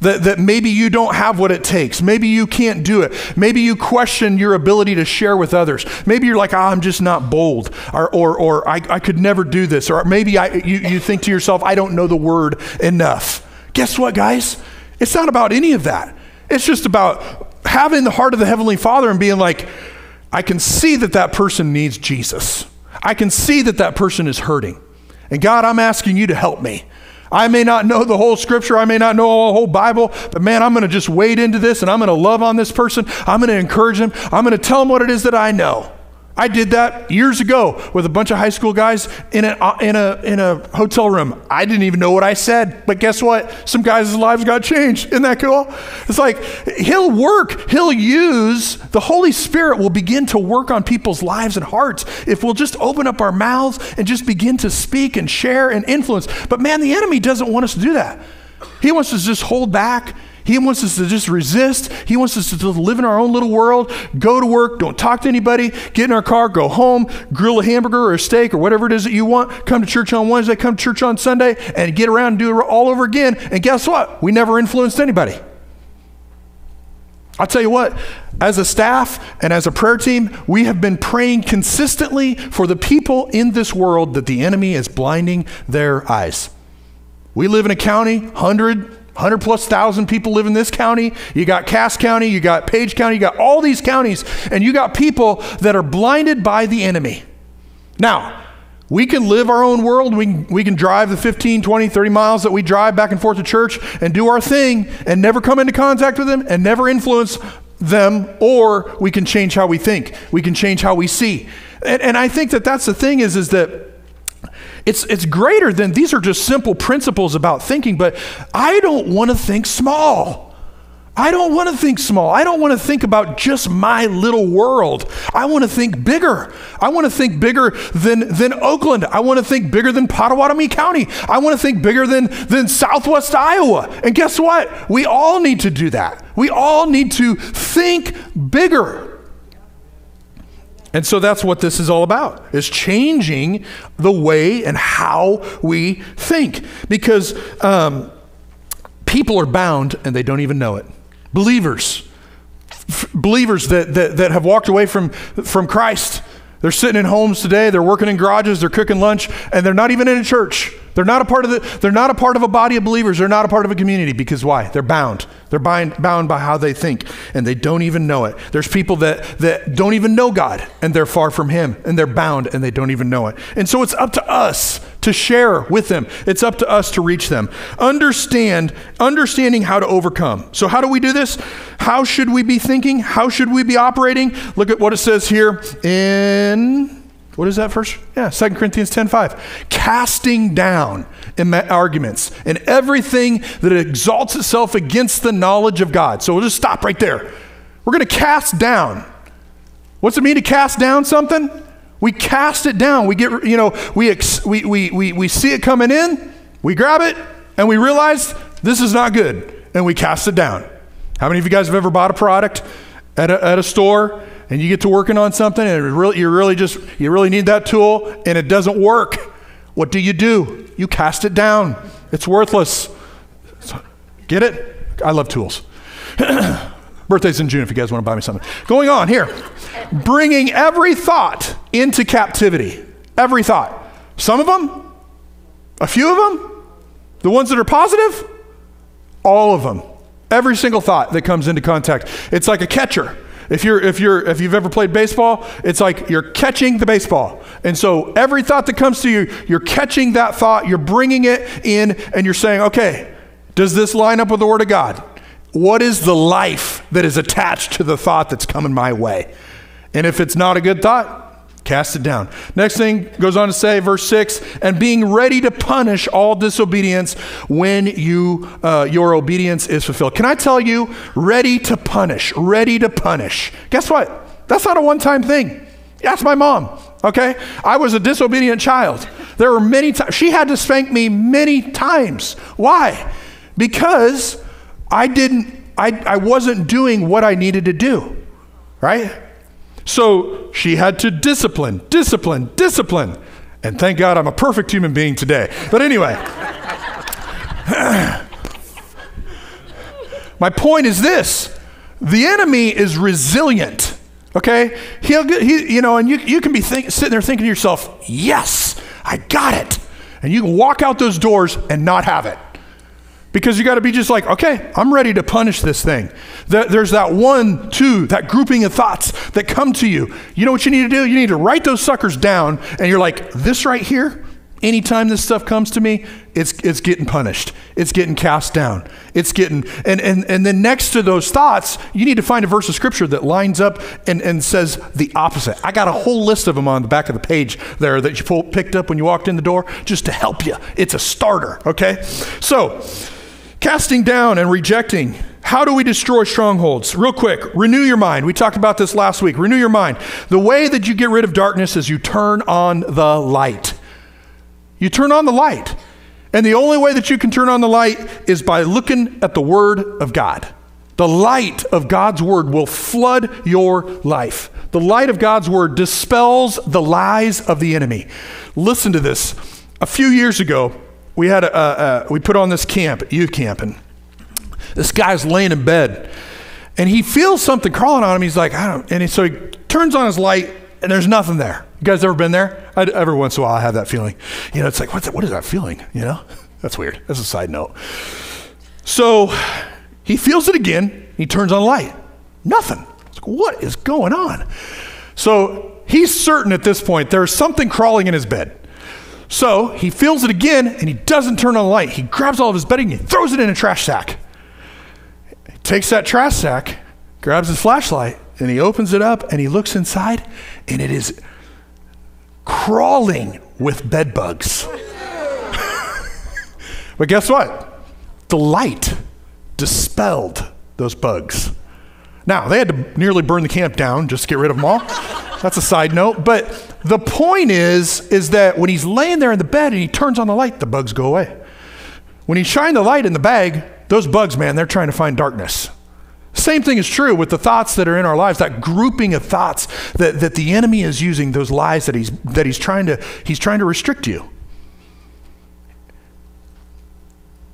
that, that maybe you don't have what it takes. Maybe you can't do it. Maybe you question your ability to share with others. Maybe you're like, oh, I'm just not bold, or, or, or I, I could never do this. Or maybe I, you, you think to yourself, I don't know the word enough. Guess what, guys? It's not about any of that. It's just about having the heart of the Heavenly Father and being like, I can see that that person needs Jesus. I can see that that person is hurting. And God, I'm asking you to help me. I may not know the whole scripture. I may not know the whole Bible, but man, I'm going to just wade into this and I'm going to love on this person. I'm going to encourage them. I'm going to tell them what it is that I know. I did that years ago with a bunch of high school guys in a, in a, in a hotel room. I didn't even know what I said, but guess what? Some guys' lives got changed. Isn't that cool? It's like, he'll work, he'll use, the Holy Spirit will begin to work on people's lives and hearts if we'll just open up our mouths and just begin to speak and share and influence. But man, the enemy doesn't want us to do that. He wants us to just hold back. He wants us to just resist. He wants us to just live in our own little world, go to work, don't talk to anybody, get in our car, go home, grill a hamburger or a steak or whatever it is that you want, come to church on Wednesday, come to church on Sunday, and get around and do it all over again. And guess what? We never influenced anybody. I'll tell you what, as a staff and as a prayer team, we have been praying consistently for the people in this world that the enemy is blinding their eyes. We live in a county, one hundred one hundred plus thousand people live in this county. You got Cass County, you got Page County, you got all these counties, and you got people that are blinded by the enemy. Now, we can live our own world. We can, we can drive the fifteen, twenty, thirty miles that we drive back and forth to church and do our thing and never come into contact with them and never influence them, or we can change how we think. We can change how we see. And, and I think that that's the thing is, is that It's, it's greater than, these are just simple principles about thinking, but I don't want to think small. I don't want to think small. I don't want to think about just my little world. I want to think bigger. I want to think bigger than, than Oakland. I want to think bigger than Pottawatomie County. I want to think bigger than, than Southwest Iowa. And guess what? We all need to do that. We all need to think bigger. And so that's what this is all about, is changing the way and how we think. Because um, people are bound and they don't even know it. Believers, f- believers that, that, that have walked away from, from Christ. They're sitting in homes today, they're working in garages, they're cooking lunch, and they're not even in a church. They're not a part of the, they're not a part of a body of believers. They're not a part of a community, because why? They're bound. They're bind, bound by how they think, and they don't even know it. There's people that, that don't even know God, and they're far from him, and they're bound, and they don't even know it. And so it's up to us to share with them. It's up to us to reach them. Understand, understanding how to overcome. So how do we do this? How should we be thinking? How should we be operating? Look at what it says here in... What is that verse? Yeah, Second Corinthians ten five. Casting down arguments and everything that exalts itself against the knowledge of God. So we'll just stop right there. We're going to cast down. What's it mean to cast down something? We cast it down. We get, you know, we ex- we, we we we see it coming in, we grab it, and we realize this is not good, and we cast it down. How many of you guys have ever bought a product at a, at a store? And you get to working on something, and it really, you really just you really need that tool, and it doesn't work. What do you do? You cast it down. It's worthless. Get it? I love tools. Birthday's in June if you guys want to buy me something. Going on here. Bringing every thought into captivity. Every thought. Some of them? A few of them? The ones that are positive? All of them. Every single thought that comes into contact. It's like a catcher. If you're, if you're, if you've ever played baseball, it's like you're catching the baseball. And so every thought that comes to you, you're catching that thought, you're bringing it in, and you're saying, okay, does this line up with the Word of God? What is the life that is attached to the thought that's coming my way? And if it's not a good thought, cast it down. Next thing goes on to say, verse six, and being ready to punish all disobedience when you uh, your obedience is fulfilled. Can I tell you, ready to punish, ready to punish. Guess what? That's not a one-time thing. That's my mom, okay? I was a disobedient child. There were many times, she had to spank me many times. Why? Because I didn't, I, I wasn't doing what I needed to do, right? So she had to discipline, discipline, discipline. And thank God I'm a perfect human being today. But anyway, my point is this, the enemy is resilient, okay? He'll get, he, you know, and you, you can be think, sitting there thinking to yourself, yes, I got it. And you can walk out those doors and not have it. Because you got to be just like, okay, I'm ready to punish this thing. There's that one, two, that grouping of thoughts that come to you. You know what you need to do? You need to write those suckers down, and you're like, this right here, anytime this stuff comes to me, it's it's getting punished. It's getting cast down. It's getting, and, and, and then next to those thoughts, you need to find a verse of scripture that lines up and, and says the opposite. I got a whole list of them on the back of the page there that you pulled, picked up when you walked in the door just to help you. It's a starter, okay? So, casting down and rejecting. How do we destroy strongholds? Real quick, renew your mind. We talked about this last week. Renew your mind. The way that you get rid of darkness is you turn on the light. You turn on the light. And the only way that you can turn on the light is by looking at the Word of God. The light of God's Word will flood your life. The light of God's Word dispels the lies of the enemy. Listen to this. A few years ago, we had a, a, a we put on this camp, youth camp, and this guy's laying in bed, and he feels something crawling on him. He's like, I don't, and he, so he turns on his light, and there's nothing there. You guys ever been there? I'd, every once in a while, I have that feeling. You know, it's like, what's that, what is that feeling? You know, that's weird. That's a side note. So he feels it again. He turns on the light. Nothing. It's like, what is going on? So he's certain at this point there's something crawling in his bed. So he feels it again, and he doesn't turn on the light. He grabs all of his bedding and he throws it in a trash sack. Takes that trash sack, grabs his flashlight, and he opens it up and he looks inside, and it is crawling with bed bugs. But guess what? The light dispelled those bugs. Now, they had to nearly burn the camp down just to get rid of them all. That's a side note. But the point is, is that when he's laying there in the bed and he turns on the light, the bugs go away. When he shines the light in the bag, those bugs, man, they're trying to find darkness. Same thing is true with the thoughts that are in our lives, that grouping of thoughts that, that the enemy is using, those lies that he's that he's trying to he's trying to restrict you.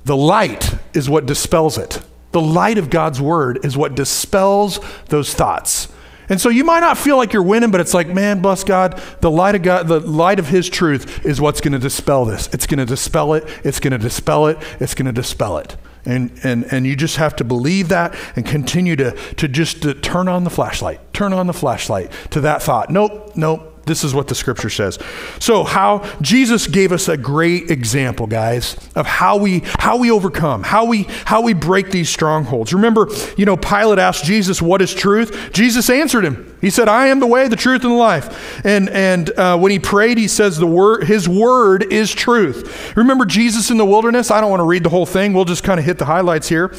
The light is what dispels it. The light of God's word is what dispels those thoughts. And so you might not feel like you're winning, but it's like, man, bless God, the light of God, the light of his truth is what's going to dispel this. It's going to dispel it. It's going to dispel it. It's going to dispel it. And, and and you just have to believe that and continue to to just to turn on the flashlight, turn on the flashlight to that thought. Nope, nope, this is what the scripture says. So how Jesus gave us a great example, guys, of how we how we overcome, how we how we break these strongholds. Remember, you know, Pilate asked Jesus, what is truth? Jesus answered him. He said, I am the way, the truth, and the life. And and uh, when he prayed, he says the word, his word is truth. Remember Jesus in the wilderness? I don't want to read the whole thing. We'll just kind of hit the highlights here.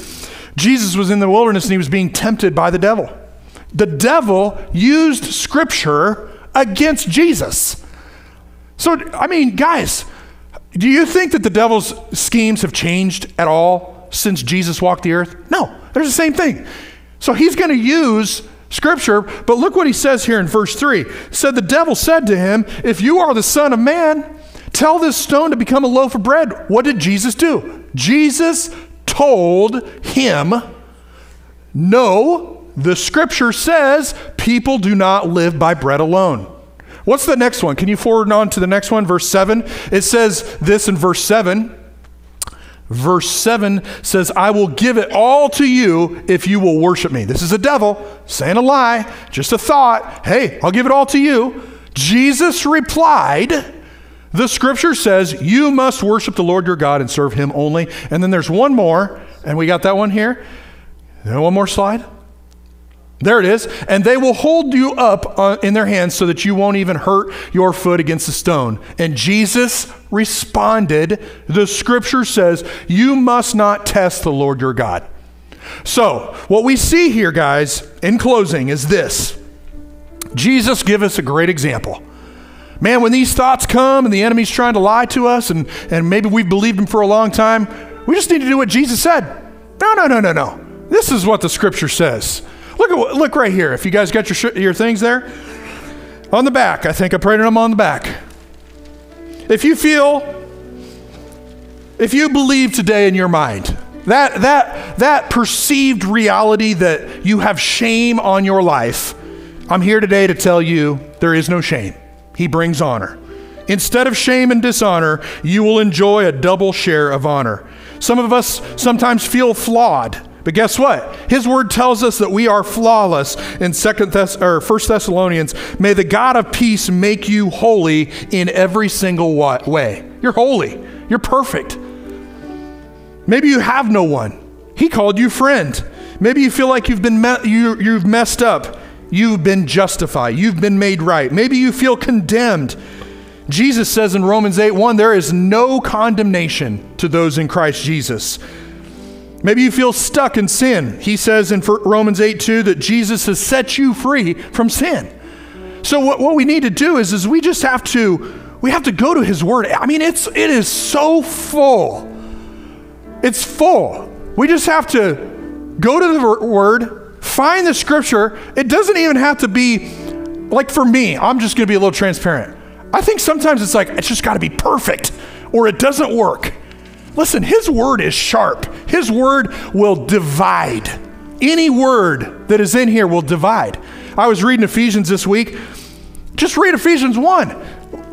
Jesus was in the wilderness and he was being tempted by the devil. The devil used scripture against Jesus. So, I mean, guys, do you think that the devil's schemes have changed at all since Jesus walked the earth? No, they're the same thing. So he's going to use scripture, but look what he says here in verse three. It said, the devil said to him, if you are the Son of Man, tell this stone to become a loaf of bread. What did Jesus do? Jesus told him, no, the scripture says people do not live by bread alone. What's the next one? Can you forward on to the next one? Verse seven, it says this in verse seven. Verse seven says, I will give it all to you if you will worship me. This is a devil saying a lie, just a thought. Hey, I'll give it all to you. Jesus replied, the scripture says, you must worship the Lord your God and serve him only. And then there's one more, and we got that one here. One more slide. There it is. And they will hold you up in their hands so that you won't even hurt your foot against the stone. And Jesus responded, the scripture says, you must not test the Lord your God. So what we see here, guys, in closing is this. Jesus give us a great example. Man, when these thoughts come and the enemy's trying to lie to us and, and maybe we've believed him for a long time, we just need to do what Jesus said. No, no, no, no, no. This is what the scripture says. Look at look right here. If you guys got your your things there on the back, I think I printed them on the back. If you feel, if you believe today in your mind that that that perceived reality that you have shame on your life, I'm here today to tell you there is no shame. He brings honor. Instead of shame and dishonor, you will enjoy a double share of honor. Some of us sometimes feel flawed. But guess what? His word tells us that we are flawless in Second Thess- or First Thessalonians. May the God of peace make you holy in every single way. You're holy. You're perfect. Maybe you have no one. He called you friend. Maybe you feel like you've been me- you, you've messed up. You've been justified. You've been made right. Maybe you feel condemned. Jesus says in Romans eight one, there is no condemnation to those in Christ Jesus. Maybe you feel stuck in sin. He says in Romans eight two that Jesus has set you free from sin. So what, what we need to do is, is we just have to, we have to go to his word. I mean, it's, it is so full. It's full. We just have to go to the word, find the scripture. It doesn't even have to be, like for me, I'm just gonna be a little transparent. I think sometimes it's like, it's just gotta be perfect or it doesn't work. Listen, his word is sharp. His word will divide. Any word that is in here will divide. I was reading Ephesians this week. Just read Ephesians one.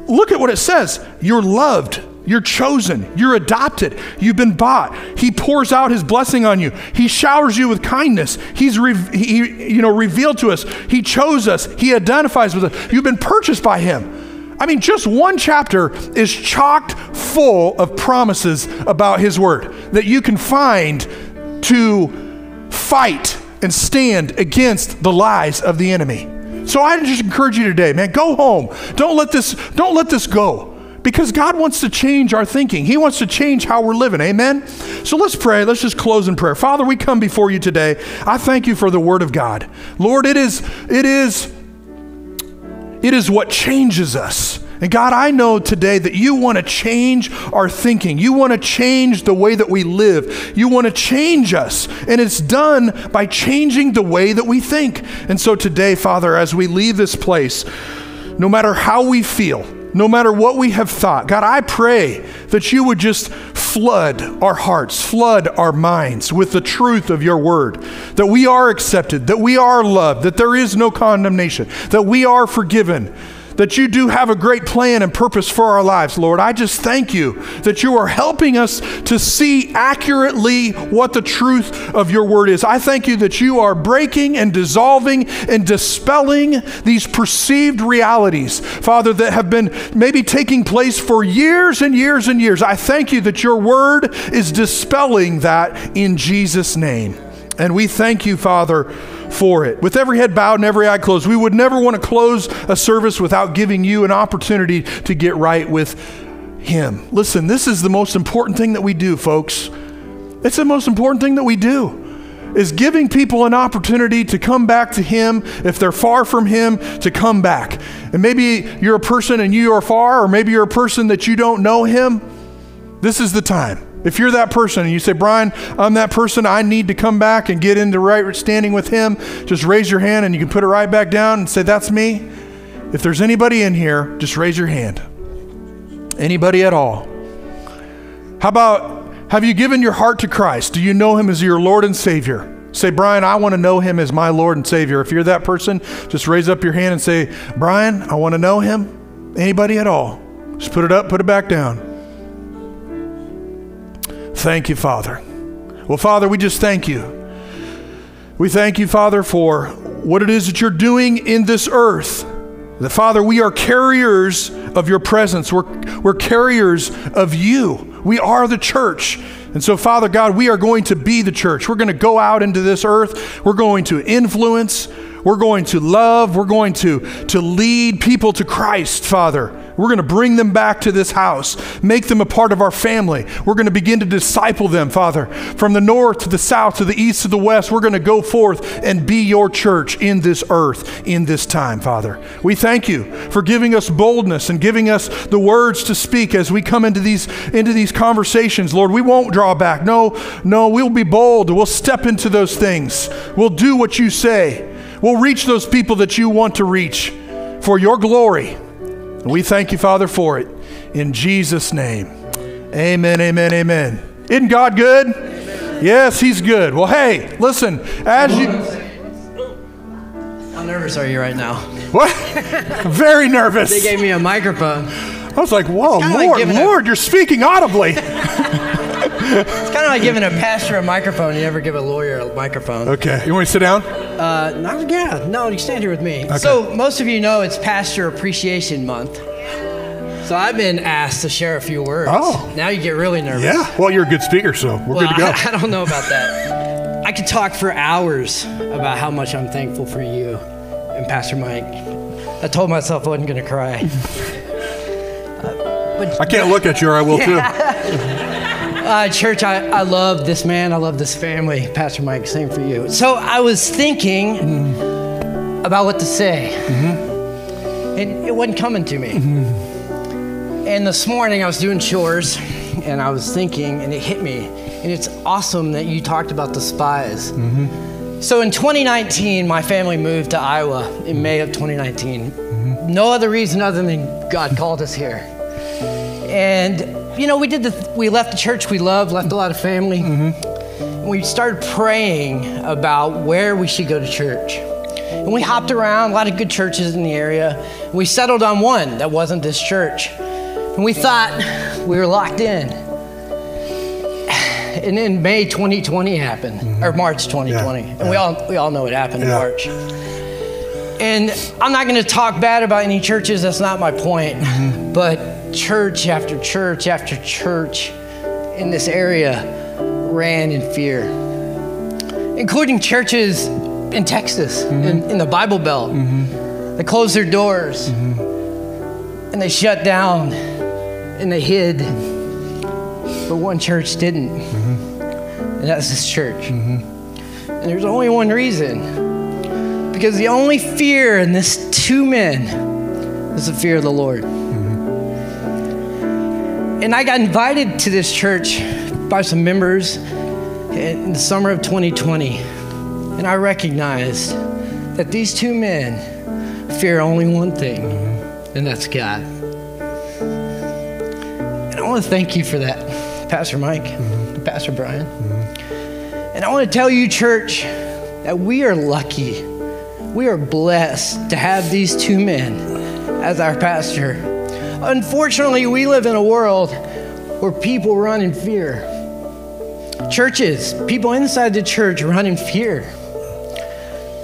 Look at what it says. You're loved. You're chosen. You're adopted. You've been bought. He pours out his blessing on you. He showers you with kindness. He's re- he, you know, revealed to us. He chose us. He identifies with us. You've been purchased by him. I mean, just one chapter is chocked full of promises about his word that you can find to fight and stand against the lies of the enemy. So I just encourage you today, man, go home. Don't let this, don't let this go, because God wants to change our thinking. He wants to change how we're living, amen? So let's pray, let's just close in prayer. Father, we come before you today. I thank you for the word of God. Lord, it is, it is, It is what changes us. And God, I know today that you want to change our thinking. You want to change the way that we live. You want to change us. And it's done by changing the way that we think. And so today, Father, as we leave this place, no matter how we feel, no matter what we have thought, God, I pray that you would just flood our hearts, flood our minds with the truth of your word, that we are accepted, that we are loved, that there is no condemnation, that we are forgiven, that you do have a great plan and purpose for our lives, Lord. I just thank you that you are helping us to see accurately what the truth of your word is. I thank you that you are breaking and dissolving and dispelling these perceived realities, Father, that have been maybe taking place for years and years and years. I thank you that your word is dispelling that in Jesus' name. And we thank you, Father, for it. With every head bowed and every eye closed, we would never want to close a service without giving you an opportunity to get right with him. Listen, this is the most important thing that we do, folks. It's the most important thing that we do, is giving people an opportunity to come back to him. If they're far from him, to come back. And maybe you're a person and you are far, or maybe you're a person that you don't know him. This is the time. If you're that person and you say, Brian, I'm that person, I need to come back and get into right standing with him, just raise your hand and you can put it right back down and say, that's me. If there's anybody in here, just raise your hand. Anybody at all. How about, have you given your heart to Christ? Do you know him as your Lord and Savior? Say, Brian, I want to know him as my Lord and Savior. If you're that person, just raise up your hand and say, Brian, I want to know him. Anybody at all. Just put it up, put it back down. Thank you, Father. Well, Father, we just thank you. We thank you, Father, for what it is that you're doing in this earth. That, Father, we are carriers of your presence. We're, we're carriers of you. We are the church. And so, Father God, we are going to be the church. We're going to go out into this earth. We're going to influence. We're going to love. We're going to, to lead people to Christ, Father. We're going to bring them back to this house, make them a part of our family. We're going to begin to disciple them, Father. From the north to the south, to the east to the west, we're going to go forth and be your church in this earth, in this time, Father. We thank you for giving us boldness and giving us the words to speak as we come into these, into these conversations, Lord. We won't draw back. No, no, we'll be bold. We'll step into those things. We'll do what you say. We'll reach those people that you want to reach for your glory. And we thank you, Father, for it. In Jesus' name, amen, amen, amen. Isn't God good? Amen. Yes, he's good. Well, hey, listen, as you... How nervous are you right now? What? Very nervous. They gave me a microphone. I was like, whoa, Lord, like Lord, a... you're speaking audibly. It's kind of like giving a pastor a microphone. You never give a lawyer a microphone. Okay. You want to sit down? Uh, not, yeah. No, you stand here with me. Okay. So most of you know it's Pastor Appreciation Month. So I've been asked to share a few words. Oh. Now you get really nervous. Yeah. Well, you're a good speaker, so we're well, good to go. I, I don't know about that. I could talk for hours about how much I'm thankful for you and Pastor Mike. I told myself I wasn't going to cry. uh, but, I can't look at you or I will yeah. too. Uh, church, I, I love this man. I love this family. Pastor Mike, same for you. So I was thinking mm. about what to say. Mm-hmm. And it wasn't coming to me. Mm-hmm. And this morning I was doing chores and I was thinking and it hit me. And it's awesome that you talked about the spies. Mm-hmm. So in twenty nineteen, my family moved to Iowa in May of twenty nineteen. Mm-hmm. No other reason other than God called us here. And you know, we did the, we left the church we loved, left a lot of family. Mm-hmm. And we started praying about where we should go to church. And we hopped around, a lot of good churches in the area. We settled on one that wasn't this church. And we thought we were locked in. And then May twenty twenty happened, mm-hmm. or March twenty twenty. Yeah. And yeah. we all we all know what happened yeah. in March. And I'm not gonna talk bad about any churches, that's not my point. Mm-hmm. But church after church after church in this area ran in fear, including churches in Texas, mm-hmm. in, in the Bible Belt. Mm-hmm. They closed their doors, mm-hmm. and they shut down, and they hid, but one church didn't, mm-hmm. and that's this church. Mm-hmm. And there's only one reason, because the only fear in this two men is the fear of the Lord. And I got invited to this church by some members in the summer of twenty twenty. And I recognized that these two men fear only one thing, and that's God. And I want to thank you for that, Pastor Mike, mm-hmm. Pastor Brian. Mm-hmm. And I want to tell you, church, that we are lucky. We are blessed to have these two men as our pastor. Unfortunately, we live in a world where people run in fear. Churches, people inside the church run in fear.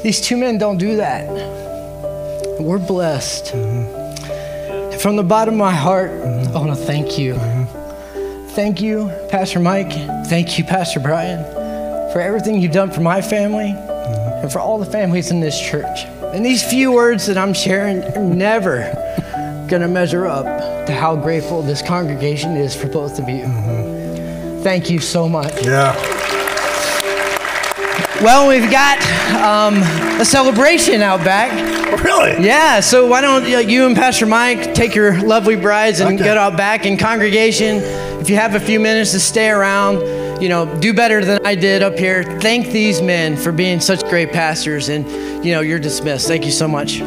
These two men don't do that. We're blessed. Mm-hmm. From the bottom of my heart, mm-hmm. I want to thank you. Mm-hmm. Thank you, Pastor Mike. Thank you, Pastor Brian, for everything you've done for my family mm-hmm. and for all the families in this church. And these few words that I'm sharing are never gonna measure up to how grateful this congregation is for both of you. Mm-hmm. Thank you so much. Yeah. Well, we've got um, a celebration out back. Really? Yeah, so why don't uh, you and Pastor Mike take your lovely brides and okay. get out back in congregation. If you have a few minutes to stay around, you know, do better than I did up here. Thank these men for being such great pastors and, you know, you're dismissed. Thank you so much.